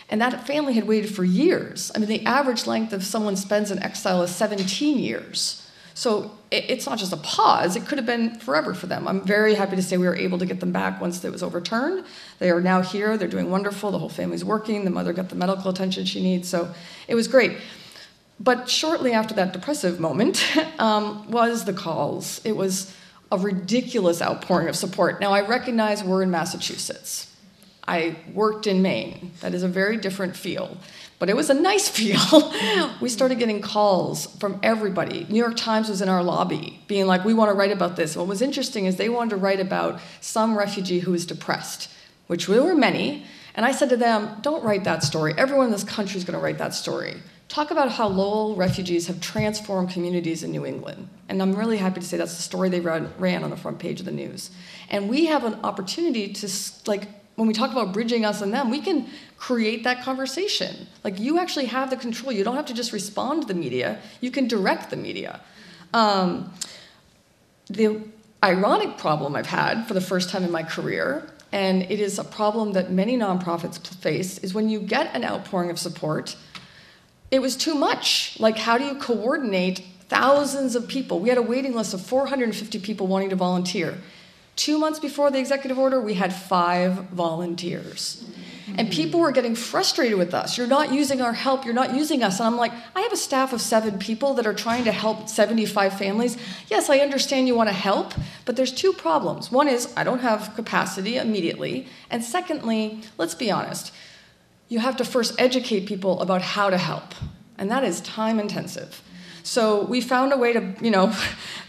And that family had waited for years. I mean, the average length of someone spends in exile is 17 years. So it's not just a pause. It could have been forever for them. I'm very happy to say we were able to get them back once it was overturned. They are now here. They're doing wonderful. The whole family's working. The mother got the medical attention she needs. So it was great. But shortly after that depressive moment was the calls. It was a ridiculous outpouring of support. Now, I recognize we're in Massachusetts. I worked in Maine. That is a very different feel. But it was a nice feel. We started getting calls from everybody. New York Times was in our lobby being like, we want to write about this. What was interesting is they wanted to write about some refugee who was depressed, which there were many. And I said to them, don't write that story. Everyone in this country is going to write that story. Talk about how Lowell refugees have transformed communities in New England. And I'm really happy to say that's the story they ran on the front page of the news. And we have an opportunity to, like, when we talk about bridging us and them, we can create that conversation. Like, you actually have the control. You don't have to just respond to the media. You can direct the media. The ironic problem I've had for the first time in my career, and it is a problem that many nonprofits face, is when you get an outpouring of support, it was too much. Like, how do you coordinate thousands of people? We had a waiting list of 450 people wanting to volunteer. 2 months before the executive order, we had 5 volunteers. And people were getting frustrated with us. You're not using our help. You're not using us. And I'm like, I have a staff of 7 people that are trying to help 75 families. Yes, I understand you want to help, but there's 2 problems. One is I don't have capacity immediately. And secondly, let's be honest, you have to first educate people about how to help. And that is time intensive. So we found a way to, you know,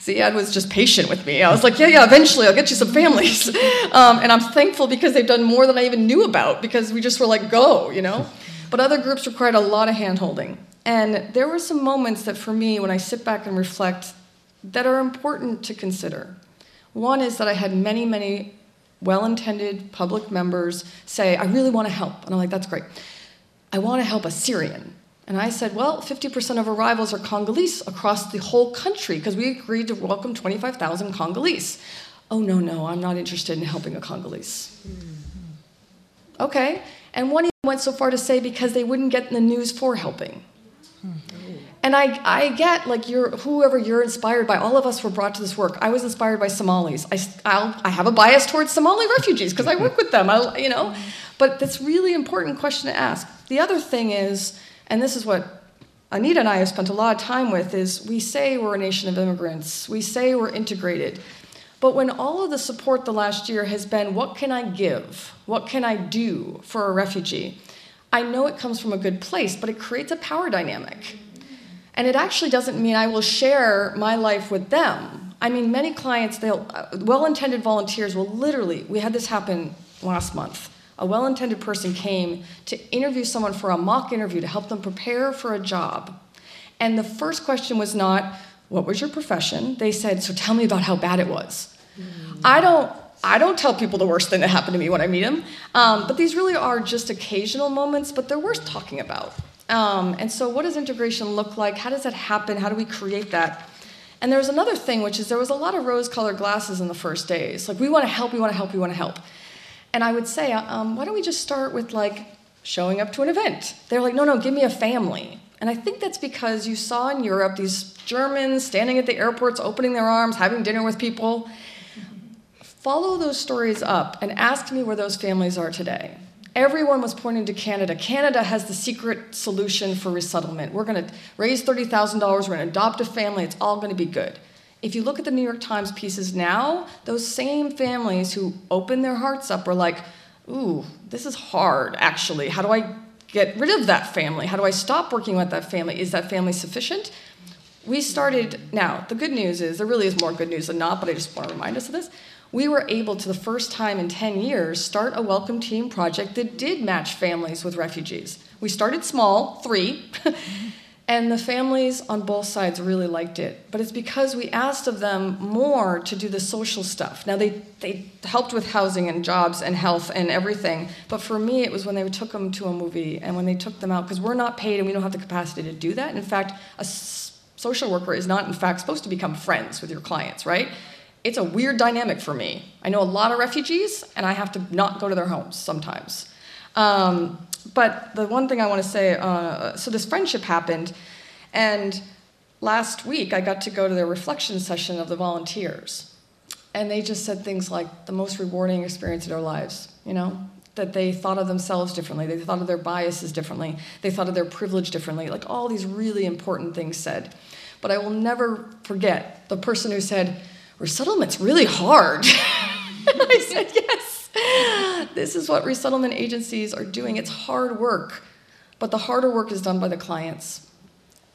Ziad was just patient with me. I was like, yeah, eventually I'll get you some families. And I'm thankful because they've done more than I even knew about because we just were like, go, you know. But other groups required a lot of hand-holding. And there were some moments that for me, when I sit back and reflect, that are important to consider. One is that I had many, many well-intended public members say, I really want to help. And I'm like, that's great. I want to help a Syrian. And I said, well, 50% of arrivals are Congolese across the whole country because we agreed to welcome 25,000 Congolese. Oh, no, I'm not interested in helping a Congolese. Okay. And one even went so far to say because they wouldn't get in the news for helping. And I get, like, whoever you're inspired by. All of us were brought to this work. I was inspired by Somalis. I have a bias towards Somali refugees because I work with them, you know. But that's really important question to ask. The other thing is, and this is what Anita and I have spent a lot of time with, is we say we're a nation of immigrants. We say we're integrated. But when all of the support the last year has been, what can I give? What can I do for a refugee? I know it comes from a good place, but it creates a power dynamic. And it actually doesn't mean I will share my life with them. I mean, many clients, well-intended volunteers will literally, we had this happen last month. A well-intended person came to interview someone for a mock interview to help them prepare for a job. And the first question was not, what was your profession? They said, so tell me about how bad it was. I don't tell people the worst thing that happened to me when I meet them. But these really are just occasional moments, but they're worth talking about. And so what does integration look like? How does that happen? How do we create that? And there was another thing, which is there was a lot of rose-colored glasses in the first days. Like, we want to help, we want to help, we want to help. And I would say, why don't we just start with, like, showing up to an event? They're like, no, give me a family. And I think that's because you saw in Europe these Germans standing at the airports, opening their arms, having dinner with people. Follow those stories up and ask me where those families are today. Everyone was pointing to Canada. Canada has the secret solution for resettlement. We're going to raise $30,000. We're going to adopt a family. It's all going to be good. If you look at the New York Times pieces now, those same families who open their hearts up are like, ooh, this is hard, actually. How do I get rid of that family? How do I stop working with that family? Is that family sufficient? We started now. The good news is, there really is more good news than not, but I just want to remind us of this. We were able to, the first time in 10 years, start a welcome team project that did match families with refugees. We started small, 3, and the families on both sides really liked it. But it's because we asked of them more to do the social stuff. Now, they helped with housing and jobs and health and everything, but for me, it was when they took them to a movie and when they took them out, because we're not paid and we don't have the capacity to do that. In fact, a social worker is not, in fact, supposed to become friends with your clients, right? It's a weird dynamic for me. I know a lot of refugees, and I have to not go to their homes sometimes. But the one thing I want to say, so this friendship happened, and last week I got to go to the reflection session of the volunteers. And they just said things like the most rewarding experience of their lives, you know, that they thought of themselves differently, they thought of their biases differently, they thought of their privilege differently, like all these really important things said. But I will never forget the person who said, resettlement's really hard. And I said, yes, this is what resettlement agencies are doing. It's hard work, but the harder work is done by the clients.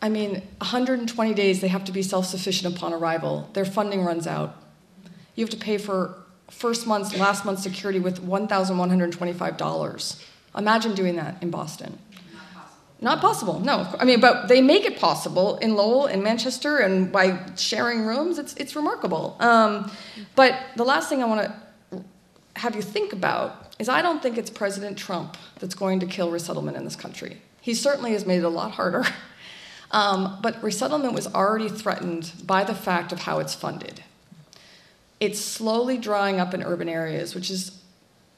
I mean, 120 days they have to be self-sufficient upon arrival. Their funding runs out. You have to pay for first month's, last month's security with $1,125. Imagine doing that in Boston. Not possible, no. I mean, but they make it possible in Lowell and Manchester and by sharing rooms. It's remarkable. But the last thing I want to have you think about is I don't think it's President Trump that's going to kill resettlement in this country. He certainly has made it a lot harder. But resettlement was already threatened by the fact of how it's funded. It's slowly drying up in urban areas, which is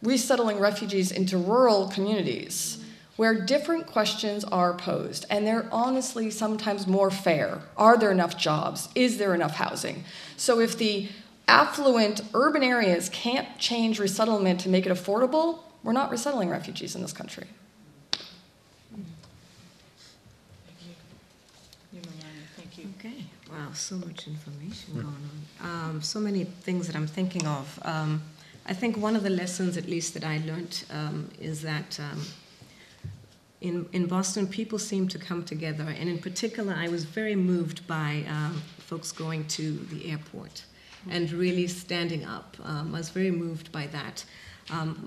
resettling refugees into rural communities, where different questions are posed, and they're honestly sometimes more fair. Are there enough jobs? Is there enough housing? So if the affluent urban areas can't change resettlement to make it affordable, We're not resettling refugees in this country. Okay. Wow, so much information going on. So many things that I'm thinking of. I think one of the lessons, at least, that I learned is that in Boston, people seem to come together. And in particular, I was very moved by folks going to the airport and really standing up. I was very moved by that.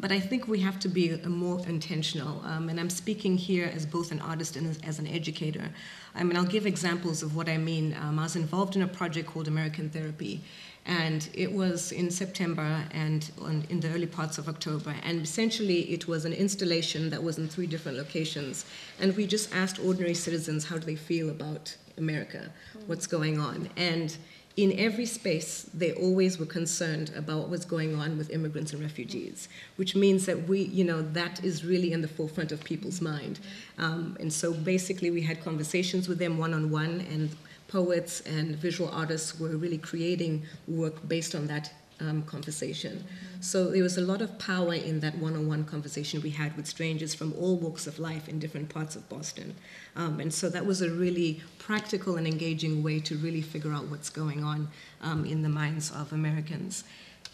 But I think we have to be more intentional. And I'm speaking here as both an artist and as an educator. I mean, I'll give examples of what I mean. I was involved in a project called American Therapy. And it was in September and in the early parts of October. And essentially, it was an installation that was in 3 different locations. And we just asked ordinary citizens, how do they feel about America? What's going on? And in every space, they always were concerned about what was going on with immigrants and refugees, which means that we, you know, that is really in the forefront of people's mind. And so basically we had conversations with them one-on-one, and poets and visual artists were really creating work based on that conversation. So there was a lot of power in that one-on-one conversation we had with strangers from all walks of life in different parts of Boston. And so that was a really practical and engaging way to really figure out what's going on in the minds of Americans.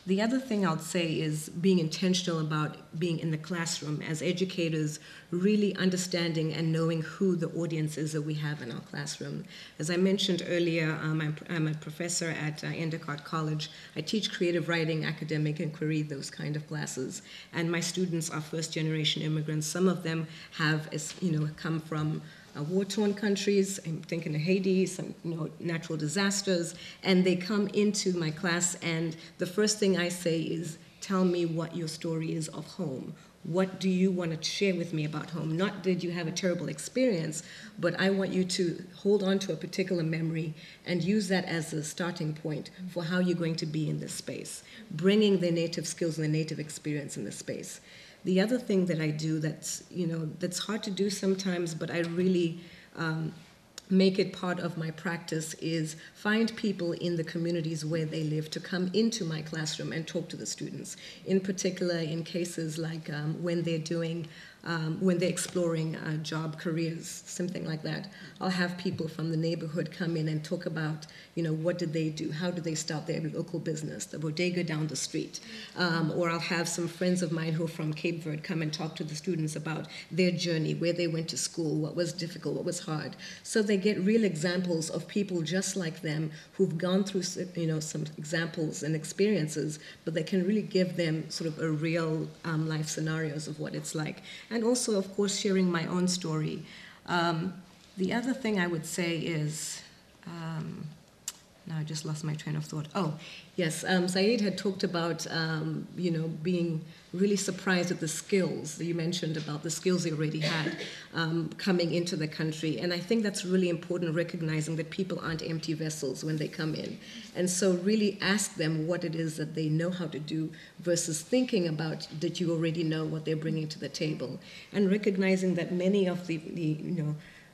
The other thing I'll say is being intentional about being in the classroom as educators, really understanding and knowing who the audience is that we have in our classroom. As I mentioned earlier, I'm a professor at Endicott College. I teach creative writing, academic inquiry, those kind of classes. And my students are first-generation immigrants. Some of them have, you know, come from war-torn countries. I'm thinking of Haiti, some natural disasters, and they come into my class, and the first thing I say is, tell me what your story is of home. What do you want to share with me about home? Not did you have a terrible experience, but I want you to hold on to a particular memory and use that as a starting point for how you're going to be in this space, bringing their native skills and their native experience in this space. The other thing that I do that's, you know, that's hard to do sometimes, but I really make it part of my practice is find people in the communities where they live to come into my classroom and talk to the students. In particular, in cases like when they're exploring job careers, something like that. I'll have people from the neighborhood come in and talk about, you know, what did they do? How did they start their local business, the bodega down the street? Or I'll have some friends of mine who are from Cape Verde come and talk to the students about their journey, where they went to school, what was difficult, what was hard. So they get real examples of people just like them who've gone through, you know, some examples and experiences, but they can really give them sort of a real life scenarios of what it's like. And also, of course, sharing my own story. The other thing I would say is, now I just lost my train of thought. Oh, yes, Saeed had talked about, you know, being really surprised at the skills that you mentioned about the skills they already had coming into the country. And I think that's really important, recognizing that people aren't empty vessels when they come in. And so really ask them what it is that they know how to do versus thinking about that you already know what they're bringing to the table. And recognizing that many of the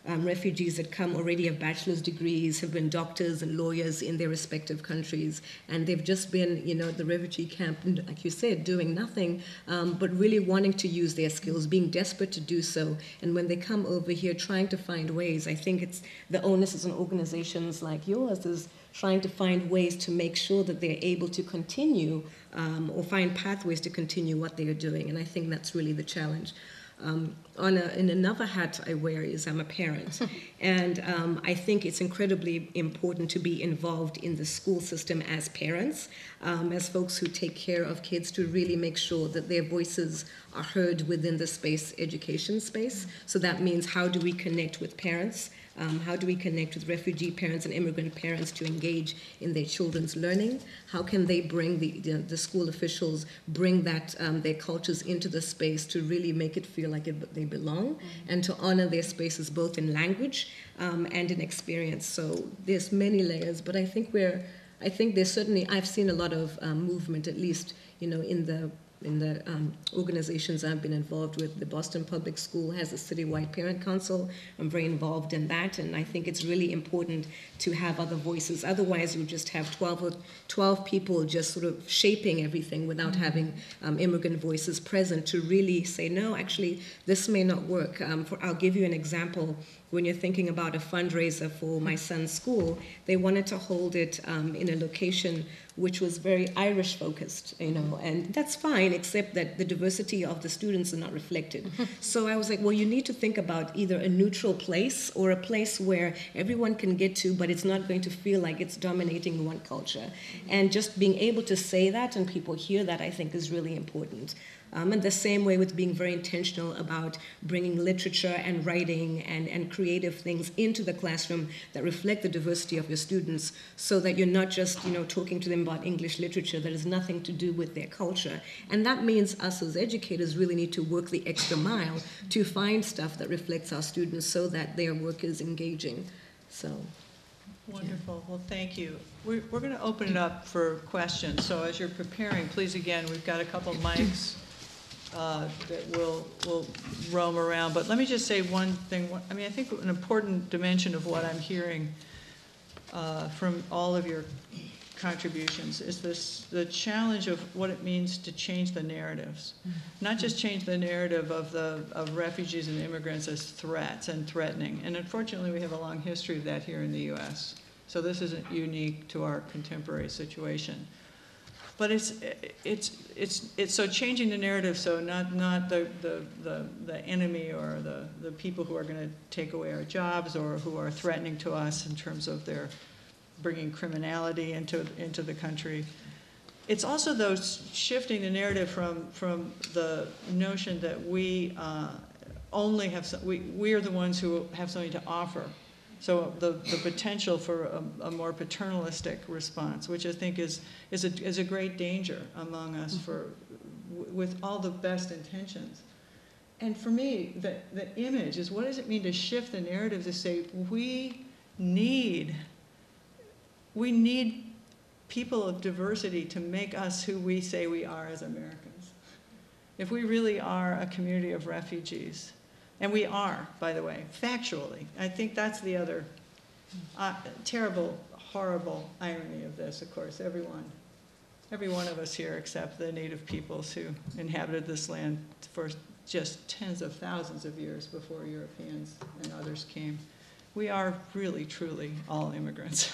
refugees that come already have bachelor's degrees, have been doctors and lawyers in their respective countries, and they've just been, you know, at the refugee camp, like you said, doing nothing, but really wanting to use their skills, being desperate to do so, and when they come over here, trying to find ways. I think it's the onus is on organizations like yours is trying to find ways to make sure that they're able to continue or find pathways to continue what they are doing, and I think that's really the challenge. In another hat I wear is I'm a parent, and I think it's incredibly important to be involved in the school system as parents, as folks who take care of kids, to really make sure that their voices are heard within the space, education space. So that means how do we connect with parents? How do we connect with refugee parents and immigrant parents to engage in their children's learning? How can they bring the school officials, bring that their cultures into the space to really make it feel like they belong, and to honor their spaces both in language and in experience? So there's many layers, but I think there's certainly, I've seen a lot of movement, at least, you know, in the in the organizations I've been involved with. The Boston Public School has a citywide parent council. I'm very involved in that, and I think it's really important to have other voices. Otherwise, you just have 12 people just sort of shaping everything without having immigrant voices present to really say, no, actually, this may not work. I'll give you an example. When you're thinking about a fundraiser for my son's school, they wanted to hold it in a location which was very Irish focused, you know, and that's fine, except that the diversity of the students are not reflected. So I was like, well, you need to think about either a neutral place or a place where everyone can get to, but it's not going to feel like it's dominating one culture. And just being able to say that and people hear that, I think, is really important. And the same way with being very intentional about bringing literature and writing and creative things into the classroom that reflect the diversity of your students, so that you're not just, you know, talking to them about English literature that has nothing to do with their culture. And that means us as educators really need to work the extra mile to find stuff that reflects our students so that their work is engaging. So. Wonderful. Well, thank you. We're going to open it up for questions. So as you're preparing, please, again, we've got a couple of mics. That will roam around. But let me just say one thing. I mean, I think an important dimension of what I'm hearing from all of your contributions is this, the challenge of what it means to change the narratives. Not just change the narrative of refugees and immigrants as threats and threatening. And unfortunately, we have a long history of that here in the US. So this isn't unique to our contemporary situation. But it's so changing the narrative, so not the enemy or the people who are going to take away our jobs or who are threatening to us in terms of their bringing criminality into the country. It's also though shifting the narrative from the notion that we only have we're the ones who have something to offer. So the potential for a more paternalistic response, which I think is a great danger among us with all the best intentions. And for me, the image is, what does it mean to shift the narrative to say we need people of diversity to make us who we say we are as Americans. If we really are a community of refugees. And we are, by the way, factually. I think that's the other terrible, horrible irony of this, of course. Every one of us here except the native peoples who inhabited this land for just tens of thousands of years before Europeans and others came. We are really, truly all immigrants.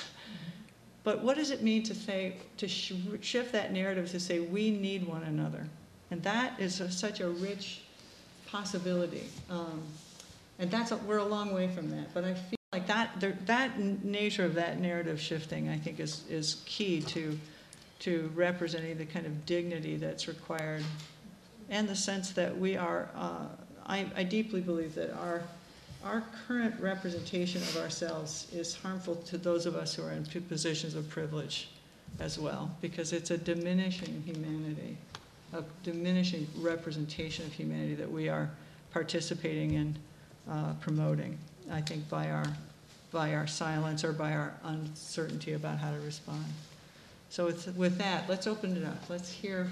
But what does it mean to say, to shift that narrative to say we need one another? And that is such a rich possibility, and we're a long way from that. But I feel like that nature of that narrative shifting, I think, is key to representing the kind of dignity that's required, and the sense that we are. I deeply believe that our current representation of ourselves is harmful to those of us who are in positions of privilege, as well, because it's a diminishing humanity. A diminishing representation of humanity that we are participating in promoting, I think, by our silence or by our uncertainty about how to respond. So with that, let's open it up. Let's hear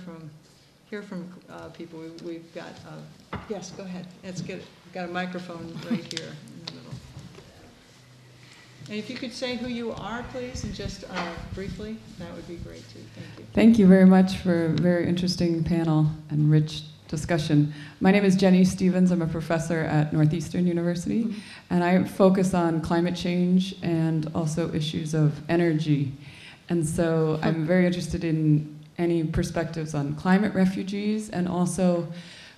from people. We've got yes, go ahead. Let's get it. We've got a microphone right here in the middle. And if you could say who you are, please, and just briefly, that would be great, too. Thank you. Thank you very much for a very interesting panel and rich discussion. My name is Jenny Stevens. I'm a professor at Northeastern University, and I focus on climate change and also issues of energy. And so I'm very interested in any perspectives on climate refugees and also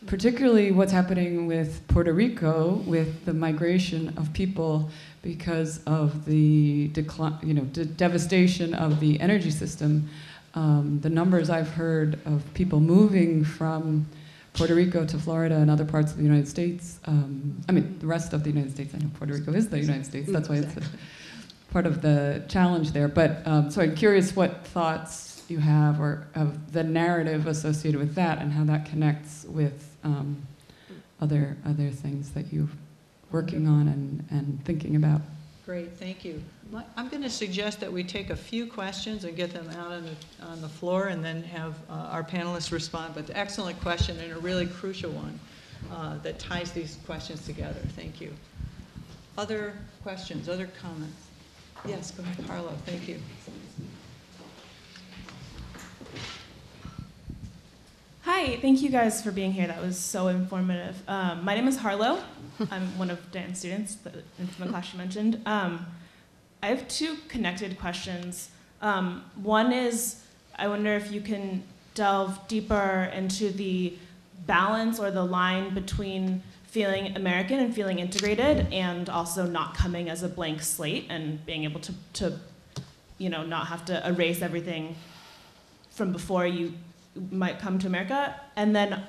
particularly what's happening with Puerto Rico with the migration of people because of the devastation of the energy system. The numbers I've heard of people moving from Puerto Rico to Florida and other parts of the United States, I mean, the rest of the United States. I know Puerto Rico is the United States. That's why it's part of the challenge there. But so I'm curious what thoughts you have or of the narrative associated with that and how that connects with other things that you're working on and thinking about. Great, thank you. I'm going to suggest that we take a few questions and get them out on the floor and then have our panelists respond. But the excellent question and a really crucial one that ties these questions together. Thank you. Other questions, other comments? Yes, go ahead, Carlo, thank you. Hi, thank you guys for being here. That was so informative. My name is Harlow. I'm one of Diane's students in the class she mentioned. I have two connected questions. One is, I wonder if you can delve deeper into the balance or the line between feeling American and feeling integrated, and also not coming as a blank slate and being able to you know, not have to erase everything from before you might come to America. And then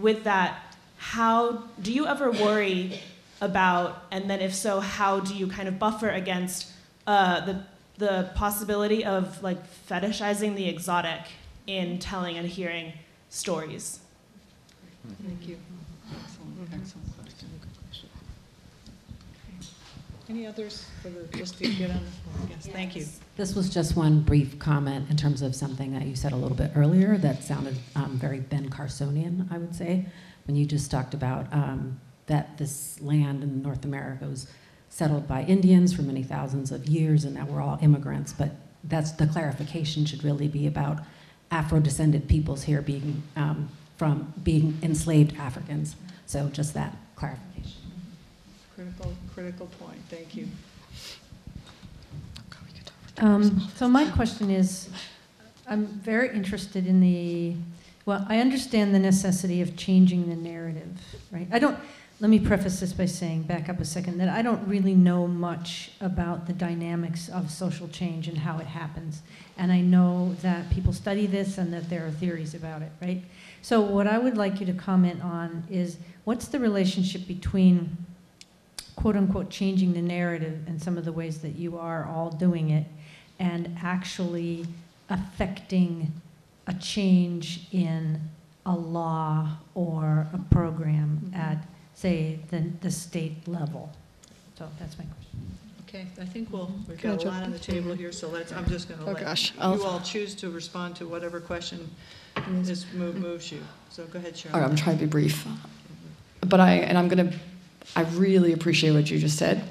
with that, how do you ever worry about, and then if so, how do you kind of buffer against the possibility of like fetishizing the exotic in telling and hearing stories? Thank you. Excellent, excellent question. Okay. Any others for the, just to get on the floor? Yes, thank you. This was just one brief comment in terms of something that you said a little bit earlier that sounded very Ben Carsonian, I would say, when you just talked about that this land in North America was settled by Indians for many thousands of years and that we're all immigrants, but that's the clarification should really be about Afro-descended peoples here being from being enslaved Africans. So just that clarification. Critical point, thank you. So my question is, I'm very interested in the, well, I understand the necessity of changing the narrative, right? Let me preface this by saying, back up a second, that I don't really know much about the dynamics of social change and how it happens. And I know that people study this and that there are theories about it, right? So what I would like you to comment on is, what's the relationship between quote unquote changing the narrative and some of the ways that you are all doing it and actually affecting a change in a law or a program at, say, the state level? So that's my question. Okay, I think we've got a lot on the table here, so I'm just going to you all choose to respond to whatever question moves you. So go ahead, Cheryl. All right, I'm trying to be brief. But I really appreciate what you just said,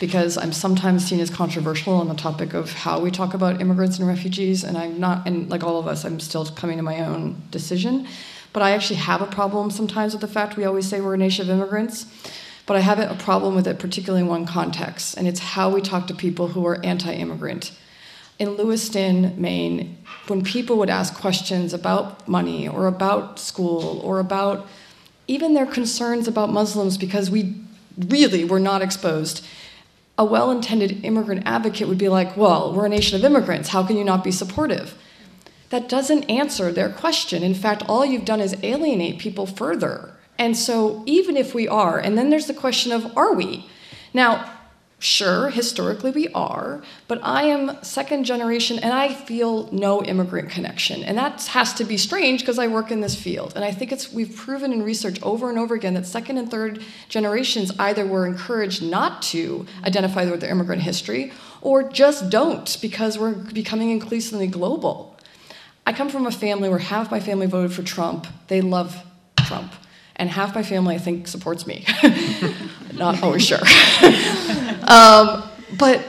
because I'm sometimes seen as controversial on the topic of how we talk about immigrants and refugees, and I'm not, and like all of us, I'm still coming to my own decision. But I actually have a problem sometimes with the fact we always say we're a nation of immigrants, but I have a problem with it particularly in one context, and it's how we talk to people who are anti-immigrant. In Lewiston, Maine, when people would ask questions about money or about school or about even their concerns about Muslims, because we really were not exposed, a well-intended immigrant advocate would be like, well, we're a nation of immigrants, how can you not be supportive? That doesn't answer their question. In fact, all you've done is alienate people further. And so even if we are, and then there's the question of, are we? Now, sure, historically we are, but I am second generation and I feel no immigrant connection. And that has to be strange because I work in this field. And I think we've proven in research over and over again that second and third generations either were encouraged not to identify with their immigrant history or just don't, because we're becoming increasingly global. I come from a family where half my family voted for Trump. They love Trump. And half my family, I think, supports me. Not always sure. But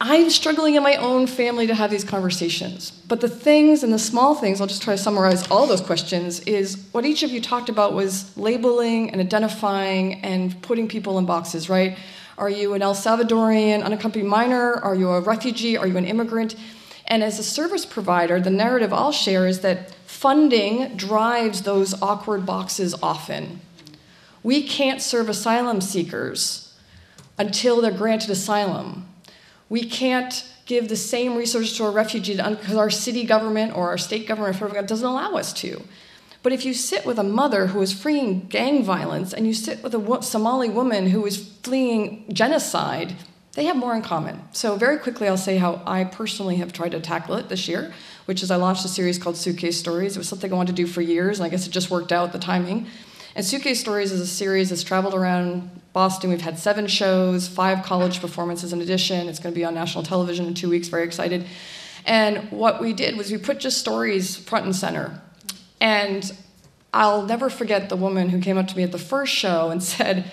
I'm struggling in my own family to have these conversations. But the things and the small things, I'll just try to summarize all those questions, is what each of you talked about was labeling and identifying and putting people in boxes, right? Are you an El Salvadorian, unaccompanied minor? Are you a refugee? Are you an immigrant? And as a service provider, the narrative I'll share is that funding drives those awkward boxes often. We can't serve asylum seekers until they're granted asylum. We can't give the same resources to a refugee because our city government or our state government doesn't allow us to. But if you sit with a mother who is fleeing gang violence and you sit with a Somali woman who is fleeing genocide, they have more in common. So very quickly, I'll say how I personally have tried to tackle it this year, which is I launched a series called Suitcase Stories. It was something I wanted to do for years, and I guess it just worked out, the timing. And Suitcase Stories is a series that's traveled around Boston, we've had 7 shows, 5 college performances in addition. It's going to be on national television in 2 weeks, very excited. And what we did was we put just stories front and center. And I'll never forget the woman who came up to me at the first show and said,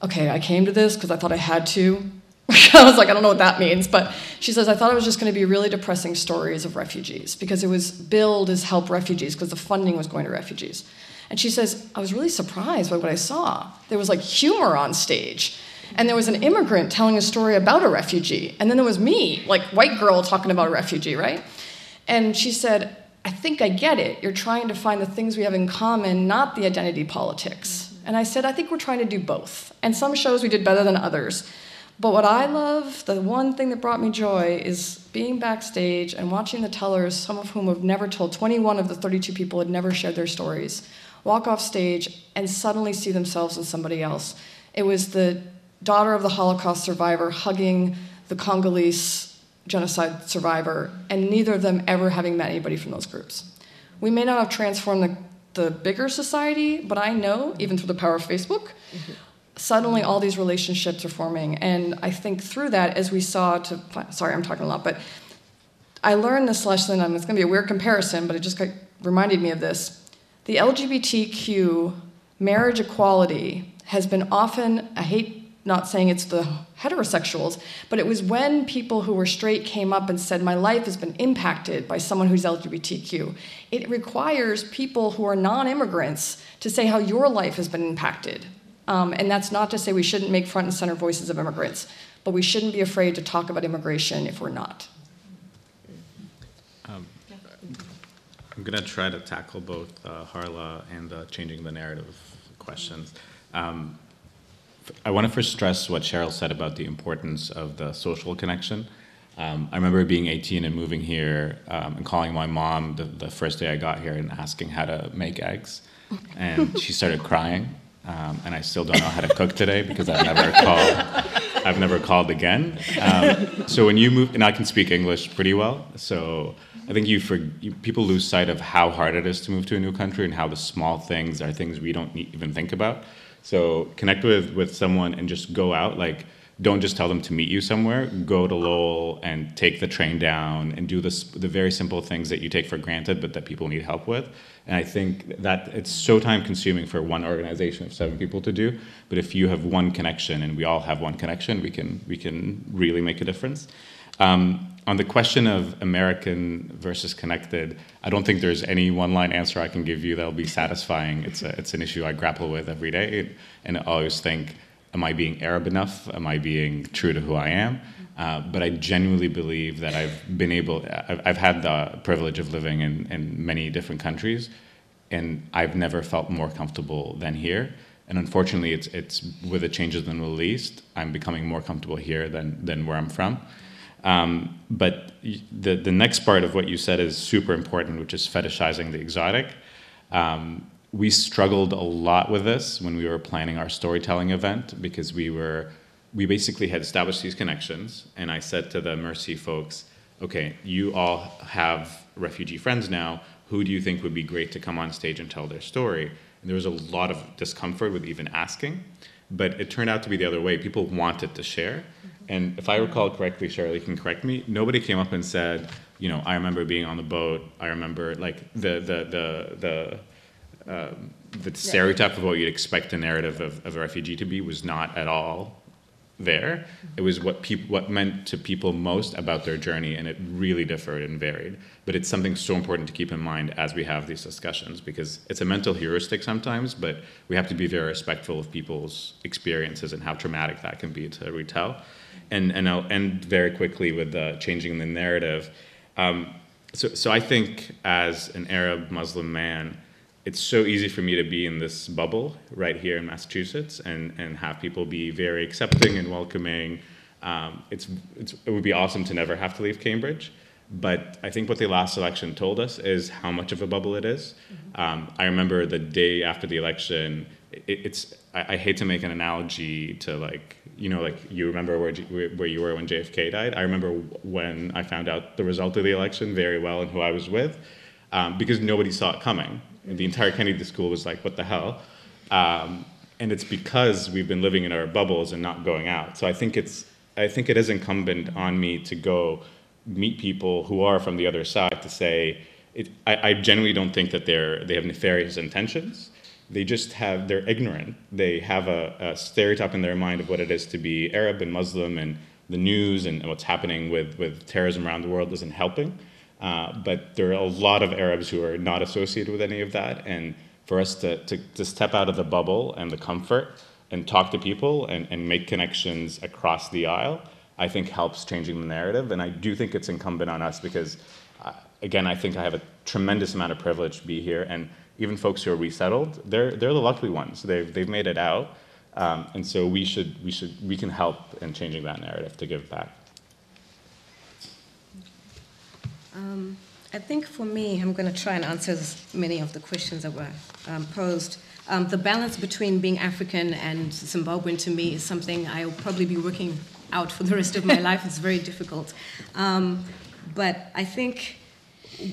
okay, I came to this because I thought I had to. I was like, I don't know what that means, but she says, I thought it was just going to be really depressing stories of refugees because it was billed as help refugees because the funding was going to refugees. And she says, I was really surprised by what I saw. There was like humor on stage, and there was an immigrant telling a story about a refugee, and then there was me, like white girl talking about a refugee, right? And she said, I think I get it. You're trying to find the things we have in common, not the identity politics. And I said, I think we're trying to do both. And some shows we did better than others. But what I love, the one thing that brought me joy, is being backstage and watching the tellers, some of whom have never told, 21 of the 32 people had never shared their stories, walk off stage and suddenly see themselves in somebody else. It was the daughter of the Holocaust survivor hugging the Congolese genocide survivor, and neither of them ever having met anybody from those groups. We may not have transformed the bigger society, but I know, even through the power of Facebook, suddenly all these relationships are forming. And I think through that, as we saw to, sorry, I'm talking a lot, but I learned this lesson, and it's going to be a weird comparison, but it just reminded me of this. The LGBTQ marriage equality has been often, I hate not saying it's the heterosexuals, but it was when people who were straight came up and said, my life has been impacted by someone who's LGBTQ. It requires people who are non-immigrants to say how your life has been impacted. And that's not to say we shouldn't make front and center voices of immigrants, but we shouldn't be afraid to talk about immigration if we're not. I'm going to try to tackle both Harla and changing the narrative questions. I want to first stress what Cheryl said about the importance of the social connection. I remember being 18 and moving here and calling my mom the first day I got here and asking how to make eggs. And she started crying. And I still don't know how to cook today because I've never called again. So when you move, and I can speak English pretty well, so I think people lose sight of how hard it is to move to a new country and how the small things are things we don't even think about. So connect with someone and just go out. Like, don't just tell them to meet you somewhere. Go to Lowell and take the train down and do the very simple things that you take for granted but that people need help with. And I think that it's so time-consuming for one organization of 7 people to do. But if you have one connection, and we all have one connection, we can really make a difference. On the question of American versus connected, I don't think there's any one-line answer I can give you that'll be satisfying. It's an issue I grapple with every day, and I always think, am I being Arab enough? Am I being true to who I am? But I genuinely believe that I've had the privilege of living in many different countries, and I've never felt more comfortable than here. And unfortunately, it's with the changes in the Middle East, I'm becoming more comfortable here than where I'm from. But the next part of what you said is super important, which is fetishizing the exotic. We struggled a lot with this when we were planning our storytelling event because we basically had established these connections, and I said to the Mercy folks, okay, you all have refugee friends now. Who do you think would be great to come on stage and tell their story? And there was a lot of discomfort with even asking, but it turned out to be the other way. People wanted to share. And if I recall correctly, Cheryl, you can correct me, nobody came up and said, you know, I remember being on the boat, I remember like the stereotype of what you'd expect the narrative of a refugee to be was not at all there. It was what meant to people most about their journey, and it really differed and varied. But it's something so important to keep in mind as we have these discussions, because it's a mental heuristic sometimes, but we have to be very respectful of people's experiences and how traumatic that can be to retell. And I'll end very quickly with the changing the narrative. So I think as an Arab Muslim man, it's so easy for me to be in this bubble right here in Massachusetts and have people be very accepting and welcoming. It would be awesome to never have to leave Cambridge. But I think what the last election told us is how much of a bubble it is. I remember the day after the election, I hate to make an analogy to you remember where you were when JFK died. I remember when I found out the result of the election very well and who I was with, because nobody saw it coming. The entire Kennedy School was like, what the hell? And it's because we've been living in our bubbles and not going out. So I think it is incumbent on me to go meet people who are from the other side to say, I genuinely don't think that they have nefarious intentions. They just have, they're ignorant. They have a stereotype in their mind of what it is to be Arab and Muslim, and the news and what's happening with terrorism around the world isn't helping. But there are a lot of Arabs who are not associated with any of that. And for us to step out of the bubble and the comfort and talk to people and make connections across the aisle, I think helps changing the narrative. And I do think it's incumbent on us because, again, I think I have a tremendous amount of privilege to be here. And even folks who are resettled, they're the lucky ones. They've made it out. And so we can help in changing that narrative to give back. I think for me, I'm going to try and answer many of the questions that were posed. The balance between being African and Zimbabwean to me is something I'll probably be working out for the rest of my life. It's very difficult. But I think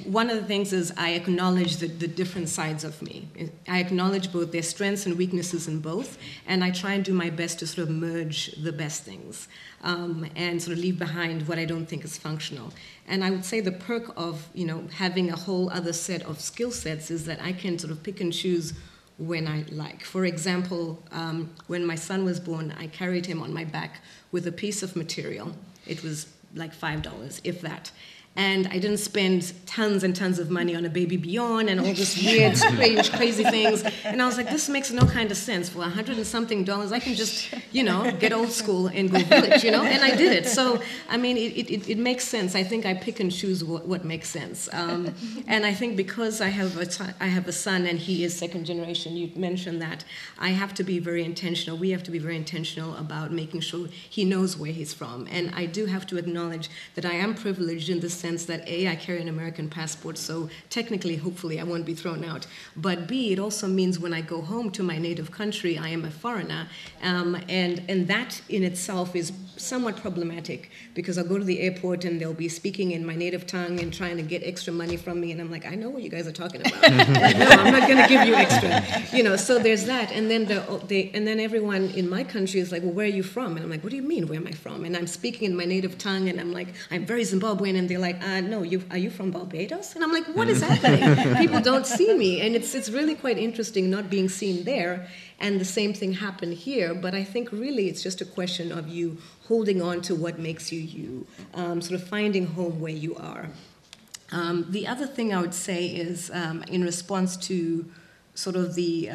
one of the things is I acknowledge the different sides of me. I acknowledge both their strengths and weaknesses in both, and I try and do my best to sort of merge the best things and sort of leave behind what I don't think is functional. And I would say the perk of, you know, having a whole other set of skill sets is that I can sort of pick and choose when I like. For example, when my son was born, I carried him on my back with a piece of material. It was like $5, if that. And I didn't spend tons and tons of money on a Baby Beyond and all this weird, strange, crazy things. And I was like, this makes no kind of sense. For $100 and something, I can just, you know, get old school and go village, you know? And I did it. So, I mean, it makes sense. I think I pick and choose what makes sense. And I think because I have a son and he is second generation, you mentioned that, I have to be very intentional. We have to be very intentional about making sure he knows where he's from. And I do have to acknowledge that I am privileged in this sense that A, I carry an American passport, so technically, hopefully, I won't be thrown out. But B, it also means when I go home to my native country, I am a foreigner. And that in itself is somewhat problematic because I'll go to the airport and they'll be speaking in my native tongue and trying to get extra money from me. And I'm like, I know what you guys are talking about. Like, no, I'm not going to give you extra. You know, so there's that. And then and then everyone in my country is like, well, where are you from? And I'm like, what do you mean, where am I from? And I'm speaking in my native tongue and I'm like, I'm very Zimbabwean. And they're like, no, are you from Barbados? And I'm like, what is happening? People don't see me. And it's really quite interesting not being seen there. And the same thing happened here. But I think really it's just a question of you holding on to what makes you you, sort of finding home where you are. The other thing I would say is in response to sort of the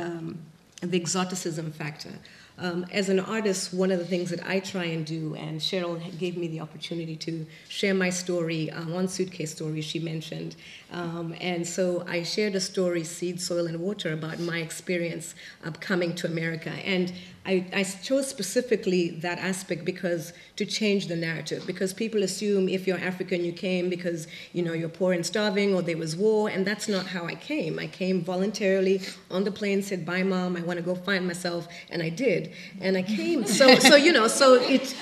exoticism factor. As an artist, one of the things that I try and do, and Cheryl gave me the opportunity to share my story on Suitcase Stories, she mentioned. And so I shared a story, Seed, Soil, and Water, about my experience of coming to America. And I chose specifically that aspect because to change the narrative, because people assume if you're African, you came because, you know, you're poor and starving or there was war, and that's not how I came. I came voluntarily on the plane, said, bye, Mom, I want to go find myself, and I did. And I came. So you know,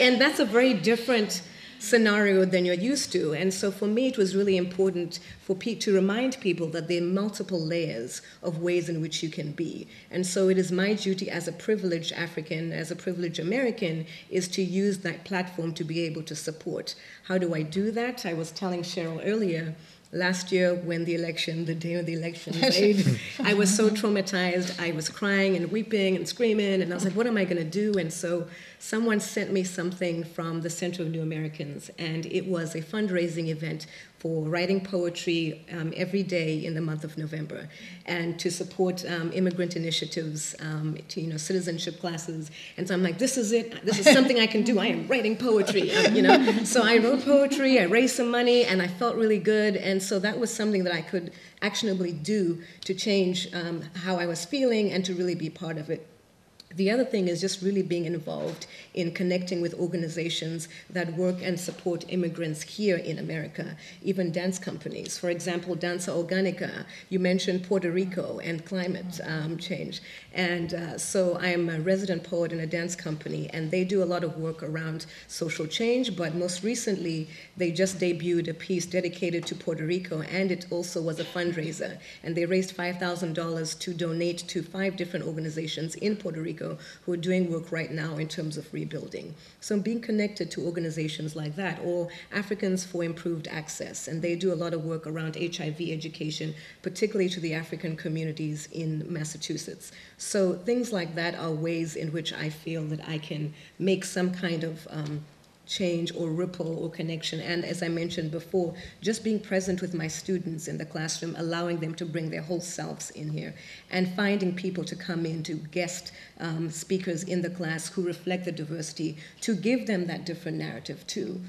and that's a very different scenario than you're used to. And so for me, it was really important for to remind people that there are multiple layers of ways in which you can be. And so it is my duty as a privileged African, as a privileged American, is to use that platform to be able to support. How do I do that? I was telling Cheryl earlier, last year when the day of the election, I was so traumatized. I was crying and weeping and screaming, and I was like, what am I gonna do? And so someone sent me something from the Center of New Americans, and it was a fundraising event for writing poetry every day in the month of November, and to support immigrant initiatives, to, you know, citizenship classes. And so I'm like, this is it. This is something I can do. I am writing poetry, you know. So I wrote poetry, I raised some money, and I felt really good. And so that was something that I could actionably do to change how I was feeling and to really be part of it. The other thing is just really being involved in connecting with organizations that work and support immigrants here in America, even dance companies. For example, Danza Orgánica, you mentioned Puerto Rico and climate change. And so I am a resident poet in a dance company, and they do a lot of work around social change, but most recently, they just debuted a piece dedicated to Puerto Rico, and it also was a fundraiser. And they raised $5,000 to donate to 5 different organizations in Puerto Rico Rico who are doing work right now in terms of rebuilding. So I'm being connected to organizations like that, or Africans for Improved Access, and they do a lot of work around HIV education, particularly to the African communities in Massachusetts. So things like that are ways in which I feel that I can make some kind of change or ripple or connection. And as I mentioned before, just being present with my students in the classroom, allowing them to bring their whole selves in here, and finding people to come in, to guest speakers in the class who reflect the diversity, to give them that different narrative too.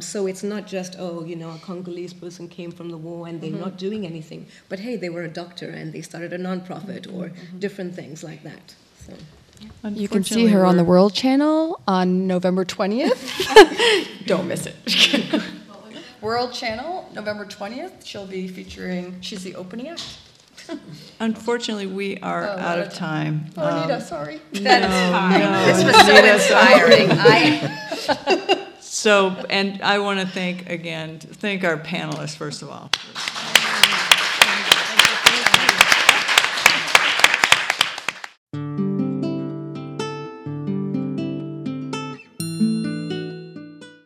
So it's not just, oh, you know, a Congolese person came from the war and they're not doing anything, but hey, they were a doctor and they started a nonprofit or different things like that. So. You can see her on the World Channel on November 20th. Don't miss it. World Channel, November 20th. She'll be featuring, she's the opening act. Unfortunately, we are out of time. Oh, Anita, sorry. That's fine. This was so inspiring. So, and I want to thank our panelists, first of all.